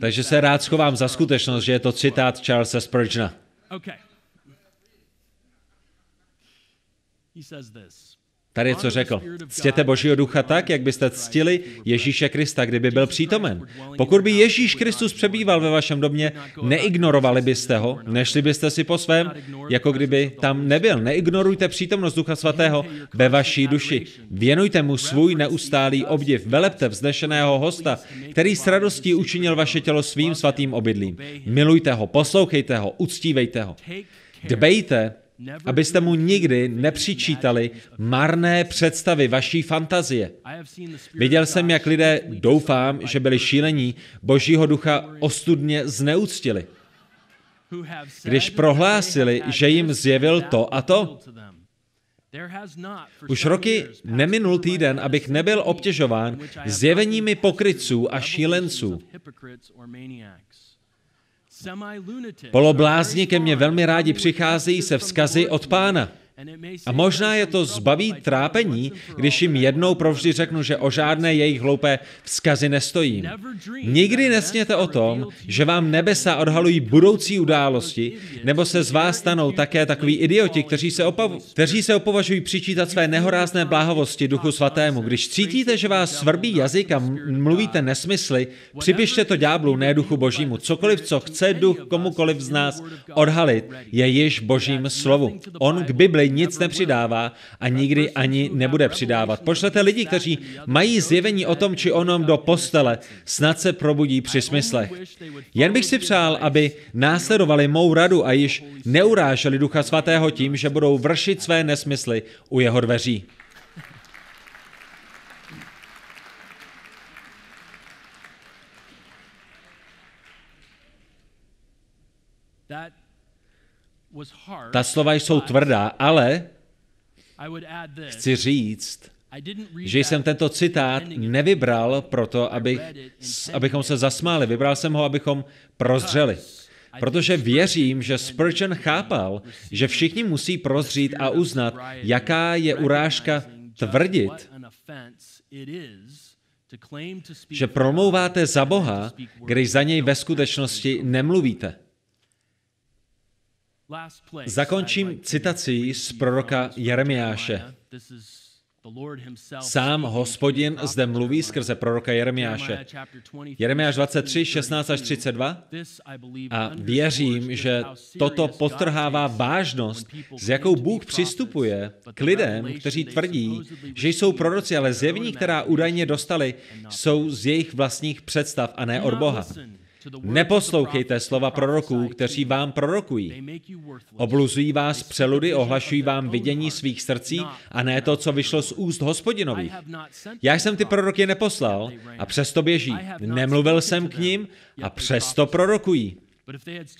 Takže se rád schovám za skutečnost, že je to citát Charlesa Spurgeona. Tady je, co řekl. Ctěte Božího ducha tak, jak byste ctili Ježíše Krista, kdyby byl přítomen. Pokud by Ježíš Kristus přebýval ve vašem domě, neignorovali byste ho, nešli byste si po svém, jako kdyby tam nebyl. Neignorujte přítomnost Ducha Svatého ve vaší duši. Věnujte mu svůj neustálý obdiv. Velepte vznešeného hosta, který s radostí učinil vaše tělo svým svatým obydlím. Milujte ho, poslouchejte ho, uctívejte ho. Dbejte, abyste mu nikdy nepřičítali marné představy vaší fantazie. Viděl jsem, jak lidé, doufám, že byli šílení, Božího ducha ostudně zneuctili, když prohlásili, že jim zjevil to a to. Už roky neminul týden, abych nebyl obtěžován zjeveními pokrytců a šílenců. Poloblázni ke mně velmi rádi přicházejí se vzkazy od Pána. A možná je to zbaví trápení, když jim jednou provždy řeknu, že o žádné jejich hloupé vzkazy nestojím. Nikdy nesněte o tom, že vám nebesa odhalují budoucí události, nebo se z vás stanou také takoví idioti, kteří se opovažují přičítat své nehorázné bláhovosti Duchu Svatému. Když cítíte, že vás svrbí jazyk a mluvíte nesmysly, připište to ďáblu, ne Duchu Božímu. Cokoliv, co chce Duch komukoliv z nás odhalit, je již Božím slovu. On k Bibli nic nepřidává a nikdy ani nebude přidávat. Pošlete lidi, kteří mají zjevení o tom či onom do postele, snad se probudí při smyslech. Jen bych si přál, aby následovali mou radu a již neuráželi Ducha Svatého tím, že budou vršit své nesmysly u jeho dveří. Ta slova jsou tvrdá, ale chci říct, že jsem tento citát nevybral proto, abychom se zasmáli. Vybral jsem ho, abychom prozřeli. Protože věřím, že Spurgeon chápal, že všichni musí prozřít a uznat, jaká je urážka tvrdit, že promlouváte za Boha, když za něj ve skutečnosti nemluvíte. Zakončím citací z proroka Jeremiáše. Sám Hospodin zde mluví skrze proroka Jeremiáše. Jeremiáš 23, 16 až 32. A věřím, že toto podtrhává vážnost, s jakou Bůh přistupuje k lidem, kteří tvrdí, že jsou proroci, ale zjevení, která údajně dostali, jsou z jejich vlastních představ a ne od Boha. Neposlouchejte slova proroků, kteří vám prorokují. Obluzují vás přeludy, ohlašují vám vidění svých srdcí a ne to, co vyšlo z úst Hospodinových. Já jsem ty proroky neposlal a přesto běží. Nemluvil jsem k nim a přesto prorokují.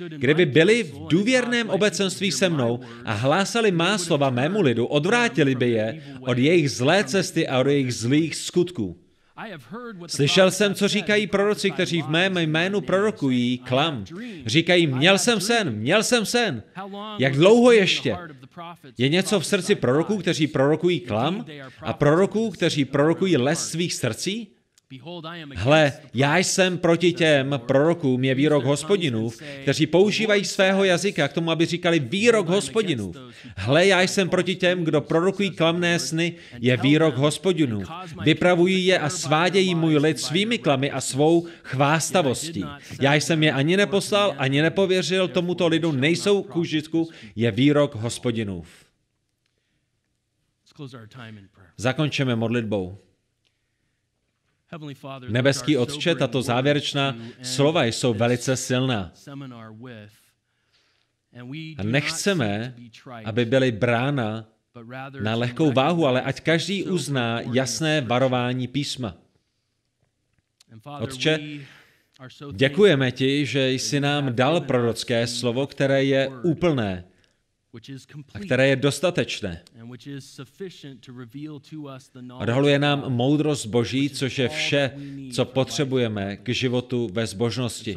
Kdyby byli v důvěrném obecenství se mnou a hlásali má slova mému lidu, odvrátili by je od jejich zlé cesty a od jejich zlých skutků. Slyšel jsem, co říkají proroci, kteří v mém jménu prorokují klam. Říkají, měl jsem sen, měl jsem sen. Jak dlouho ještě? Je něco v srdci proroků, kteří prorokují klam? A proroků, kteří prorokují les svých srdcí? Hle, já jsem proti těm prorokům, je výrok Hospodinův, kteří používají svého jazyka k tomu, aby říkali výrok Hospodinův. Hle, já jsem proti těm, kdo prorokují klamné sny, je výrok Hospodinův. Vypravují je a svádějí můj lid svými klamy a svou chvástavostí. Já jsem je ani neposlal, ani nepověřil, tomuto lidu nejsou k užitku, je výrok Hospodinův. Zakončeme modlitbou. Nebeský Otče, tato závěrečná slova jsou velice silná. A nechceme, aby byly brána na lehkou váhu, ale ať každý uzná jasné varování písma. Otče, děkujeme ti, že jsi nám dal prorocké slovo, které je úplné a které je dostatečné. Odhaluje nám moudrost Boží, což je vše, co potřebujeme k životu ve zbožnosti.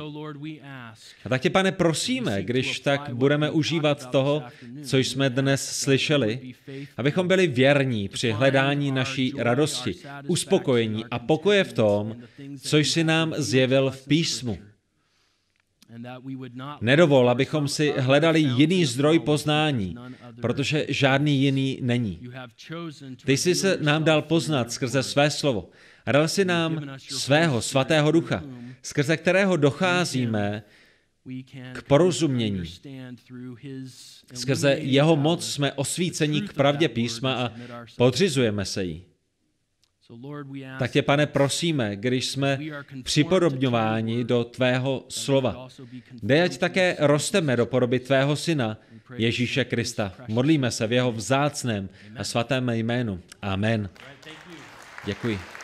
A tak tě, Pane, prosíme, když tak budeme užívat toho, co jsme dnes slyšeli, abychom byli věrní při hledání naší radosti, uspokojení a pokoje v tom, co jsi nám zjevil v písmu. Nedovol, abychom si hledali jiný zdroj poznání, protože žádný jiný není. Ty jsi se nám dal poznat skrze své slovo. A dal jsi nám svého svatého ducha, skrze kterého docházíme k porozumění. Skrze jeho moc jsme osvíceni k pravdě písma a podřizujeme se jí. Tak tě, Pane, prosíme, když jsme připodobňováni do tvého slova. Dej, ať také rosteme do podoby tvého syna, Ježíše Krista. Modlíme se v jeho vzácném a svatém jménu. Amen. Děkuji.